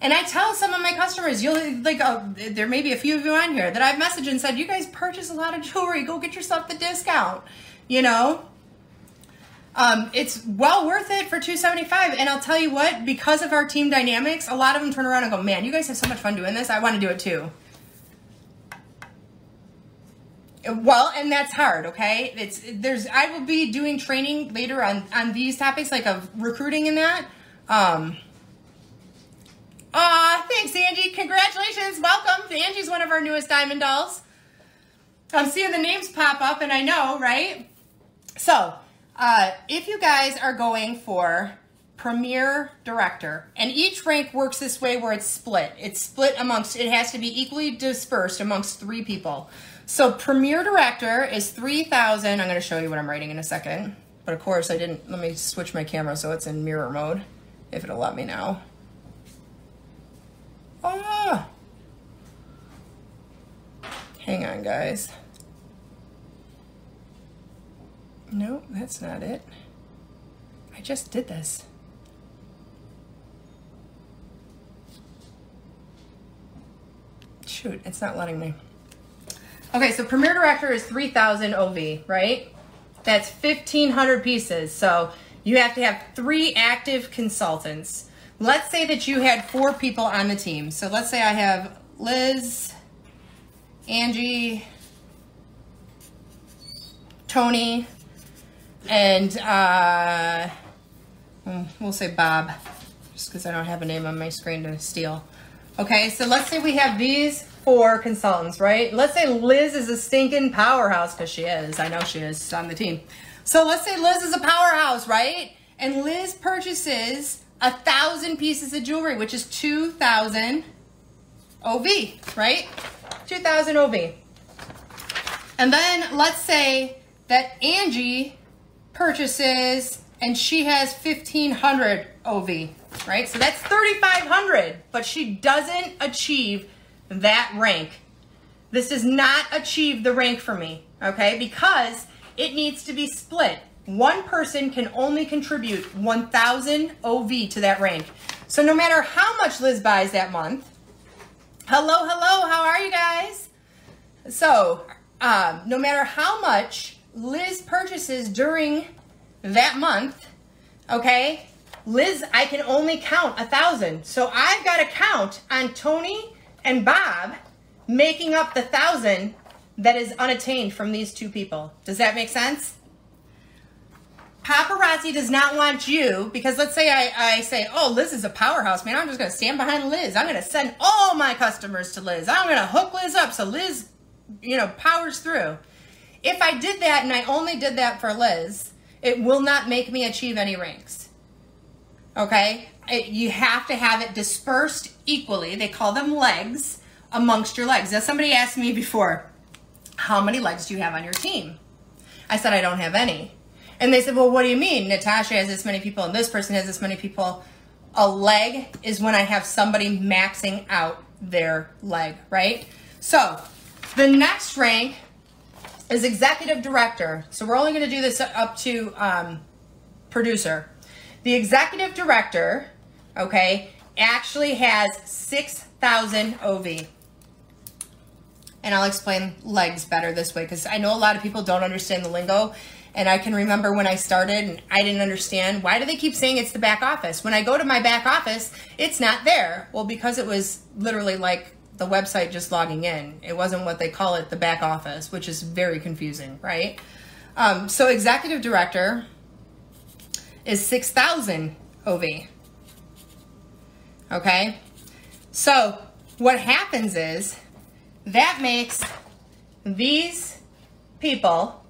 And I tell some of my customers, you'll like, oh, there may be a few of you on here that I've messaged and said, you guys purchase a lot of jewelry. Go get yourself the discount, you know. Um, it's well worth it for two seventy-five. And I'll tell you what, because of our team dynamics, a lot of them turn around and go, man, you guys have so much fun doing this. I want to do it too. Well, and that's hard, okay? It's there's. I will be doing training later on, on these topics, like of recruiting and that. Um, Aw, thanks, Angie. Congratulations. Welcome. Angie's one of our newest Diamond Dolls. I'm seeing the names pop up, and I know, right? So, uh, if you guys are going for Premier Director, and each rank works this way where it's split. It's split amongst, it has to be equally dispersed amongst three people. So, Premier Director is three thousand dollars. I'm going to show you what I'm writing in a second. But, of course, I didn't, let me switch my camera so it's in mirror mode, if it'll let me now. Ah. Hang on, guys. No, that's not it. I just did this. Shoot, it's not letting me. Okay, so Premier Director is three thousand O V, right? That's fifteen hundred pieces. So you have to have three active consultants. Let's say that you had four people on the team. So let's say I have Liz, Angie, Tony, and uh, we'll say Bob, just because I don't have a name on my screen to steal. Okay, so let's say we have these four consultants, right? Let's say Liz is a stinking powerhouse, because she is. I know she is. She's on the team. So let's say Liz is a powerhouse, right? And Liz purchases a thousand pieces of jewelry, which is two thousand O V, right? two thousand O V. And then let's say that Angie purchases and she has fifteen hundred O V, right? So that's thirty-five hundred, but she doesn't achieve that rank. This does not achieve the rank for me, okay? Because it needs to be split. One person can only contribute one thousand O V to that rank. So no matter how much Liz buys that month, hello, hello, how are you guys? So um, no matter how much Liz purchases during that month, okay, Liz, I can only count one thousand. So I've got to count on Tony and Bob making up the one thousand that is unattained from these two people. Does that make sense? Paparazzi does not want you, because let's say I, I say, oh, Liz is a powerhouse, man. I'm just going to stand behind Liz. I'm going to send all my customers to Liz. I'm going to hook Liz up so Liz, you know, powers through. If I did that and I only did that for Liz, it will not make me achieve any ranks. Okay? It, you have to have it dispersed equally. They call them legs amongst your legs. Now, somebody asked me before, how many legs do you have on your team? I said, I don't have any. And they said, well, what do you mean? Natasha has this many people and this person has this many people. A leg is when I have somebody maxing out their leg, right? So the next rank is executive director. So we're only going to do this up to um, producer. The executive director, okay, actually has six thousand O V. And I'll explain legs better this way, because I know a lot of people don't understand the lingo. And I can remember when I started and I didn't understand, why do they keep saying it's the back office? When I go to my back office, it's not there. Well, because it was literally like the website just logging in. It wasn't what they call it, the back office, which is very confusing, right? Um, so executive director is six thousand O V. okay? So what happens is that makes these people,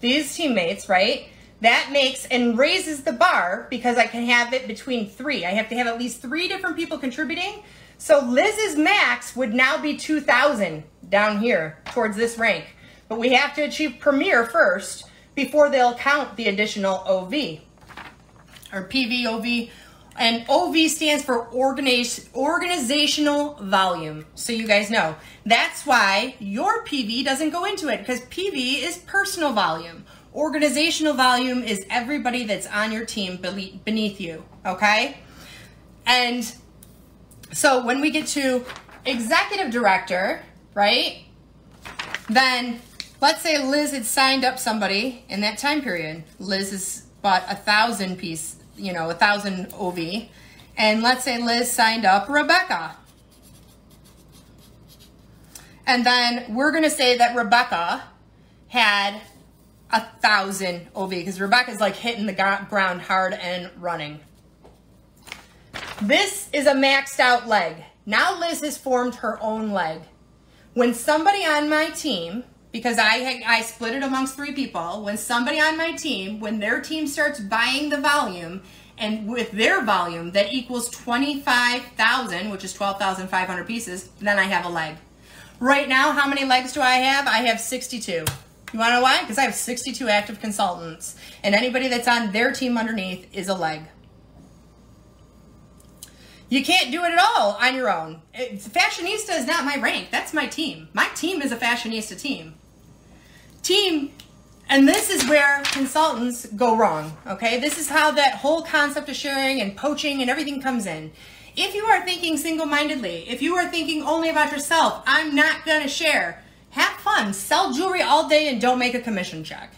these teammates, right? That makes and raises the bar because I can have it between three. I have to have at least three different people contributing. So Liz's max would now be two thousand down here towards this rank. But we have to achieve premier first before they'll count the additional O V or P V O V. And O V stands for organizational volume. So you guys know. That's why your P V doesn't go into it, because P V is personal volume. Organizational volume is everybody that's on your team beneath you, okay? And so when we get to executive director, right? Then let's say Liz had signed up somebody in that time period. Liz has bought a thousand piece, you know, a thousand O V. And let's say Liz signed up Rebecca. And then we're gonna say that Rebecca had a thousand O V because Rebecca's like hitting the ground hard and running. This is a maxed out leg. Now Liz has formed her own leg. When somebody on my team, because I, I split it amongst three people, when somebody on my team, when their team starts buying the volume, and with their volume, that equals twenty-five thousand, which is twelve thousand five hundred pieces, then I have a leg. Right now, how many legs do I have? I have sixty-two. You wanna know why? Because I have sixty-two active consultants, and anybody that's on their team underneath is a leg. You can't do it at all on your own. It's, fashionista is not my rank, that's my team. My team is a fashionista team. Team, and this is where consultants go wrong, okay? This is how that whole concept of sharing and poaching and everything comes in. If you are thinking single-mindedly, if you are thinking only about yourself, I'm not gonna share. Have fun, sell jewelry all day and don't make a commission check.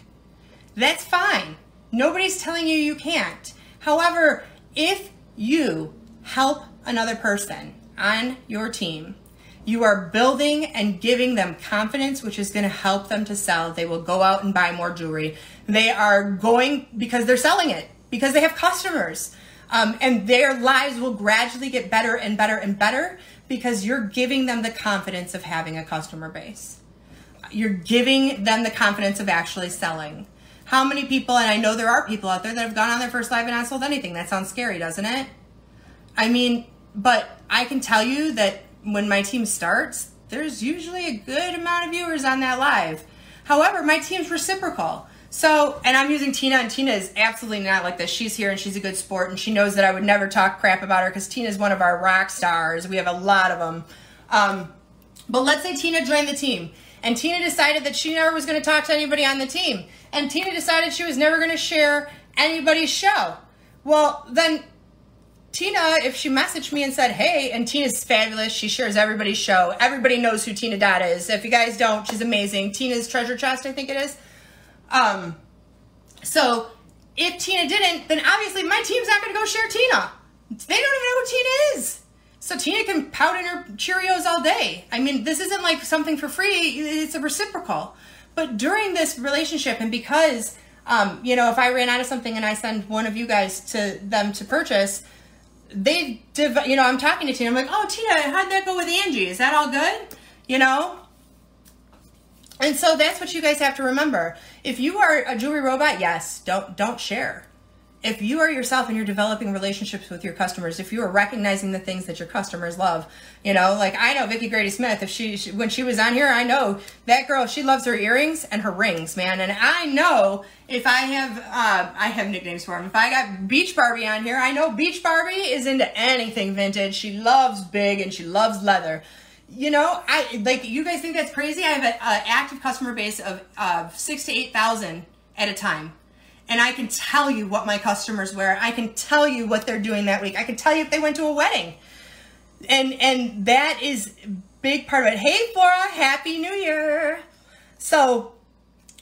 That's fine. Nobody's telling you you can't. However, if you help another person on your team, you are building and giving them confidence, which is going to help them to sell. They will go out and buy more jewelry. They are going because they're selling it, because they have customers. Um, and their lives will gradually get better and better and better because you're giving them the confidence of having a customer base. You're giving them the confidence of actually selling. How many people, and I know there are people out there that have gone on their first live and not sold anything. That sounds scary, doesn't it? I mean, but I can tell you that when my team starts, there's usually a good amount of viewers on that live. However, my team's reciprocal. So, and I'm using Tina, and Tina is absolutely not like this. She's here and she's a good sport, and she knows that I would never talk crap about her because Tina's one of our rock stars. We have a lot of them. Um, but let's say Tina joined the team. And Tina decided that she never was going to talk to anybody on the team. And Tina decided she was never going to share anybody's show. Well, then Tina, if she messaged me and said, hey, and Tina's fabulous, she shares everybody's show. Everybody knows who Tina Dada is. If you guys don't, she's amazing. Tina's Treasure Chest, I think it is. Um, so if Tina didn't, then obviously my team's not going to go share Tina. They don't even know who Tina is. So Tina can pout in her Cheerios all day. I mean, this isn't like something for free. It's a reciprocal. But during this relationship, and because, um, you know, if I ran out of something and I send one of you guys to them to purchase, they, div you know, I'm talking to Tina. I'm like, oh, Tina, how'd that go with Angie? Is that all good? You know? And so that's what you guys have to remember. If you are a jewelry robot, yes, don't, don't share. If you are yourself and you're developing relationships with your customers, if you are recognizing the things that your customers love, you know, like I know Vicki Grady Smith, if she, she, when she was on here, I know that girl, she loves her earrings and her rings, man. And I know if I have, uh, I have nicknames for them. If I got Beach Barbie on here, I know Beach Barbie is into anything vintage. She loves big and she loves leather. You know, I like, you guys think that's crazy? I have an active customer base of uh, six to eight thousand at a time. And I can tell you what my customers wear. I can tell you what they're doing that week. I can tell you if they went to a wedding. And and that is a big part of it. Hey, Flora, Happy New Year. So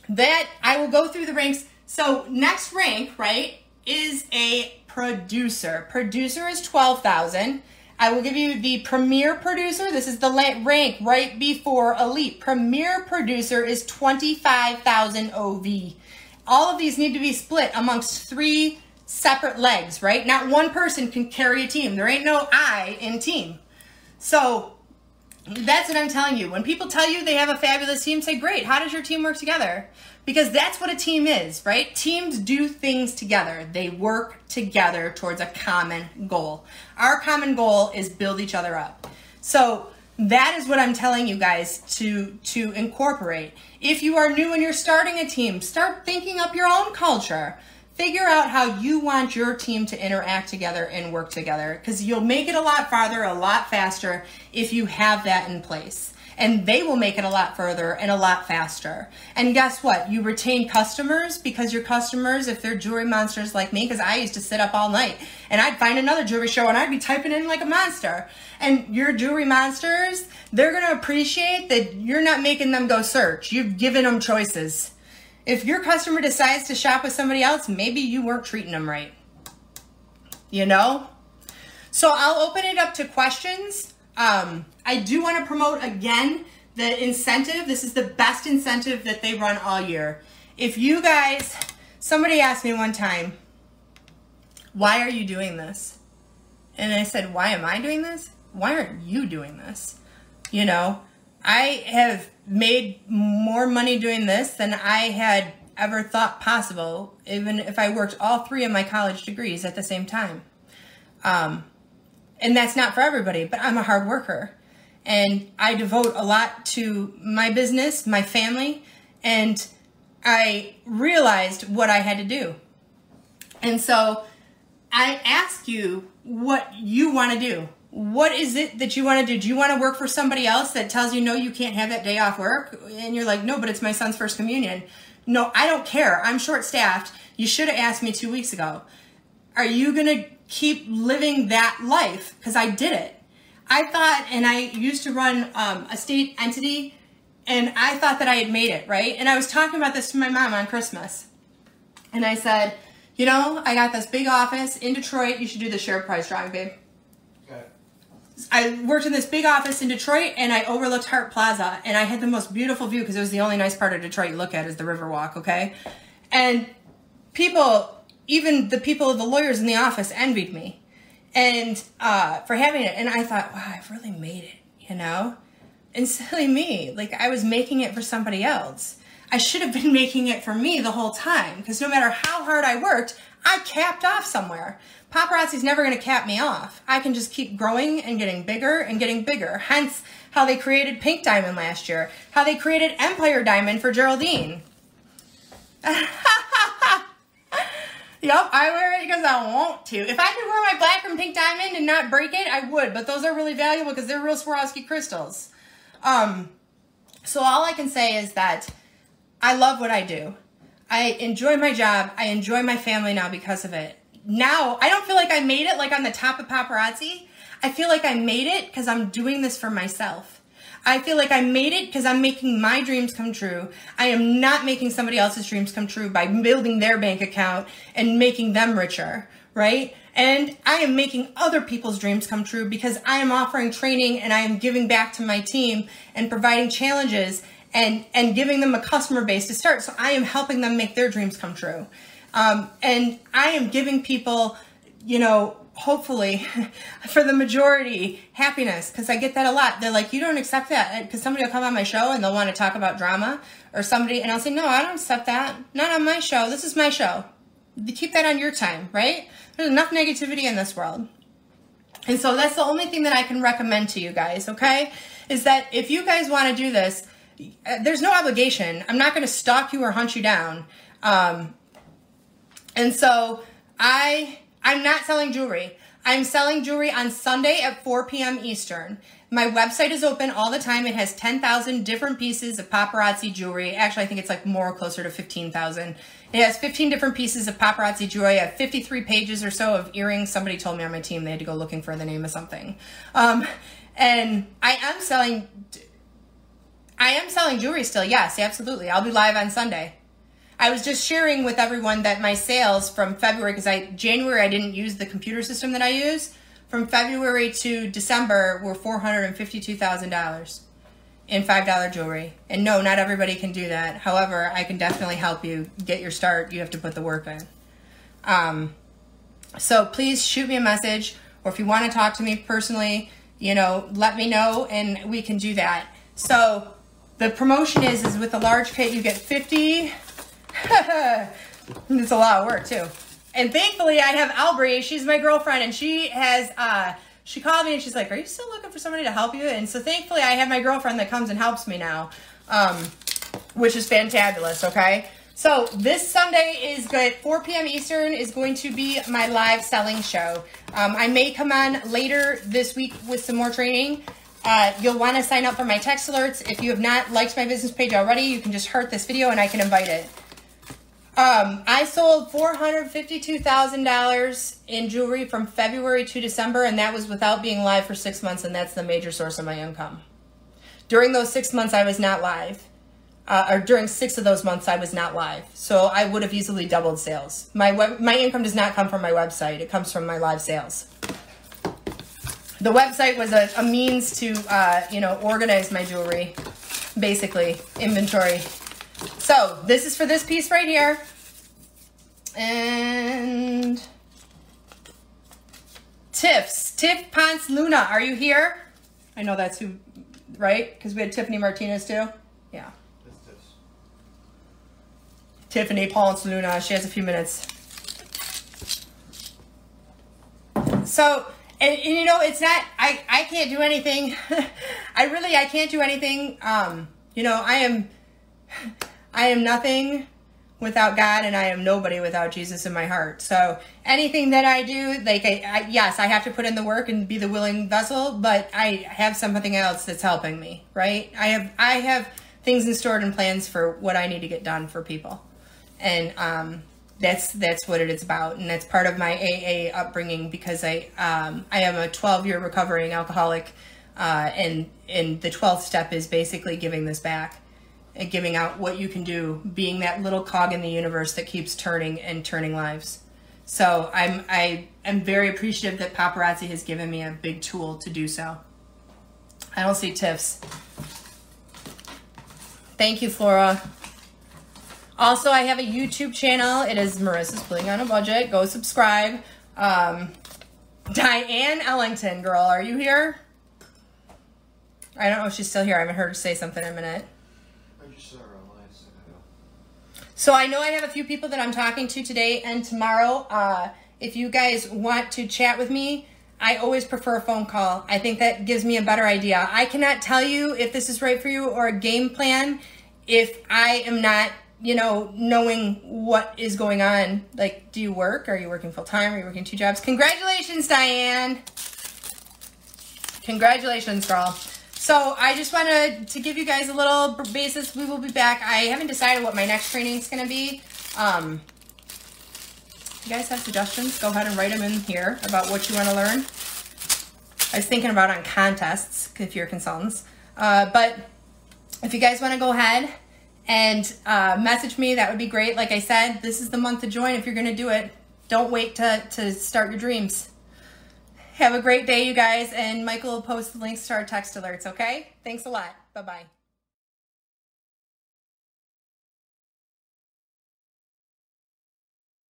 that, I will go through the ranks. So next rank, right, is a producer. Producer is twelve thousand. I will give you the premier producer. This is the rank right before elite. Premier producer is twenty-five thousand O V. All of these need to be split amongst three separate legs, right? Not one person can carry a team. There ain't no I in team. So that's what I'm telling you. When people tell you they have a fabulous team, say, great, how does your team work together? Because that's what a team is, right? Teams do things together. They work together towards a common goal. Our common goal is build each other up. So that is what I'm telling you guys to, to incorporate. If you are new and you're starting a team, start thinking up your own culture. Figure out how you want your team to interact together and work together, because you'll make it a lot farther, a lot faster if you have that in place. And they will make it a lot further and a lot faster. And guess what? You retain customers, because your customers, if they're jewelry monsters like me, because I used to sit up all night and I'd find another jewelry show and I'd be typing in like a monster. And your jewelry monsters, they're gonna appreciate that you're not making them go search. You've given them choices. If your customer decides to shop with somebody else, maybe you weren't treating them right, you know? So I'll open it up to questions. Um, I do want to promote again the incentive. This is the best incentive that they run all year. If you guys, somebody asked me one time, why are you doing this? And I said, why am I doing this? Why aren't you doing this? You know, I have made more money doing this than I had ever thought possible, even if I worked all three of my college degrees at the same time. Um, and that's not for everybody, but I'm a hard worker. And I devote a lot to my business, my family, and I realized what I had to do. And so I ask you what you want to do. What is it that you want to do? Do you want to work for somebody else that tells you, no, you can't have that day off work? And you're like, no, but it's my son's first communion. No, I don't care. I'm short-staffed. You should have asked me two weeks ago. Are you going to keep living that life? Because I did it. I thought, and I used to run um, a state entity, and I thought that I had made it, right? And I was talking about this to my mom on Christmas. And I said, you know, I got this big office in Detroit. You should do the share price drawing, babe. I worked in this big office in Detroit, and I overlooked Hart Plaza, and I had the most beautiful view, because it was the only nice part of Detroit you look at is the Riverwalk, okay? And people, even the people, the lawyers in the office envied me and uh, for having it. And I thought, wow, I've really made it, you know? And silly me, like I was making it for somebody else. I should have been making it for me the whole time, because no matter how hard I worked, I capped off somewhere. Paparazzi's never going to cap me off. I can just keep growing and getting bigger and getting bigger. Hence how they created Pink Diamond last year, how they created Empire Diamond for Geraldine. Yep, I wear it because I want to. If I could wear my black and pink diamond and not break it, I would. But those are really valuable because they're real Swarovski crystals. Um, so all I can say is that I love what I do. I enjoy my job. I enjoy my family now because of it. Now, I don't feel like I made it like on the top of Paparazzi. I feel like I made it because I'm doing this for myself. I feel like I made it because I'm making my dreams come true. I am not making somebody else's dreams come true by building their bank account and making them richer, right? And I am making other people's dreams come true because I am offering training and I am giving back to my team and providing challenges and, and giving them a customer base to start. So I am helping them make their dreams come true. Um, and I am giving people, you know, hopefully for the majority happiness, because I get that a lot. They're like, you don't accept that, because somebody will come on my show and they'll want to talk about drama or somebody. And I'll say, no, I don't accept that. Not on my show. This is my show. You keep that on your time, right? There's enough negativity in this world. And so that's the only thing that I can recommend to you guys, okay, is that if you guys want to do this, there's no obligation. I'm not going to stalk you or hunt you down. Um, And so I, I'm not selling jewelry. I'm selling jewelry on Sunday at four p.m. Eastern. My website is open all the time. It has ten thousand different pieces of paparazzi jewelry. Actually, I think it's like more closer to fifteen thousand. It has fifteen different pieces of paparazzi jewelry. I have fifty-three pages or so of earrings. Somebody told me on my team they had to go looking for the name of something. Um, and I am selling, I am selling jewelry still. Yes, absolutely. I'll be live on Sunday. I was just sharing with everyone that my sales from February, because I January I didn't use the computer system that I use, from February to December were four hundred fifty-two thousand dollars in five dollar jewelry. And no, not everybody can do that. However, I can definitely help you get your start. You have to put the work in. Um, So please shoot me a message, or if you want to talk to me personally, you know, let me know and we can do that. So the promotion is, is with the large kit, you get fifty. It's a lot of work too. And thankfully I have Aubrey, she's my girlfriend, and she has, uh, she called me and she's like, are you still looking for somebody to help you? And so thankfully I have my girlfriend that comes and helps me now, um, which is fantabulous, okay? So this Sunday is good, four p m Eastern is going to be my live selling show. Um, I may come on later this week with some more training. Uh, you'll want to sign up for my text alerts. If you have not liked my business page already, you can just heart this video and I can invite it. Um, I sold four hundred fifty-two thousand dollars in jewelry from February to December, and that was without being live for six months, and that's the major source of my income. During those six months, I was not live. Uh, or during six of those months, I was not live. So I would have easily doubled sales. My, web, my income does not come from my website. It comes from my live sales. The website was a, a means to, uh, you know, organize my jewelry, basically, inventory. So this is for this piece right here, and Tiff's, Tiff Ponce Luna, are you here? I know that's who, right? Because we had Tiffany Martinez too. Yeah. That's Tiff's. Tiffany Ponce Luna, she has a few minutes. So, and, and you know, it's not, I, I can't do anything. I really, I can't do anything. Um, you know, I am... I am nothing without God, and I am nobody without Jesus in my heart. So anything that I do, like, I, I, yes, I have to put in the work and be the willing vessel, but I have something else that's helping me, right? I have I have things in store and plans for what I need to get done for people, and um, that's that's what it is about, and that's part of my A A upbringing, because I um, I am a twelve-year recovering alcoholic, uh, and and the twelfth step is basically giving this back. And giving out what you can do, being that little cog in the universe that keeps turning and turning lives. So I'm I am very appreciative that Paparazzi has given me a big tool to do so. I don't see Tiff's. Thank you, Flora. Also, I have a YouTube channel. It is Marissa's Bling on a Budget. Go subscribe. Um, Diane Ellington, girl, are you here? I don't know if she's still here. I haven't heard her say something in a minute. So I know I have a few people that I'm talking to today and tomorrow. Uh, if you guys want to chat with me, I always prefer a phone call. I think that gives me a better idea. I cannot tell you if this is right for you or a game plan if I am not, you know, knowing what is going on. Like, do you work? Are you working full time? Are you working two jobs? Congratulations, Diane. Congratulations, girl. So I just wanted to give you guys a little basis. We will be back. I haven't decided what my next training is going to be. Um, if you guys have suggestions, go ahead and write them in here about what you want to learn. I was thinking about on contests, if you're consultants. Uh, but if you guys want to go ahead and uh, message me, that would be great. Like I said, this is the month to join if you're going to do it. Don't wait to, to start your dreams. Have a great day, you guys, and Michael will post the links to our text alerts, okay? Thanks a lot. Bye-bye.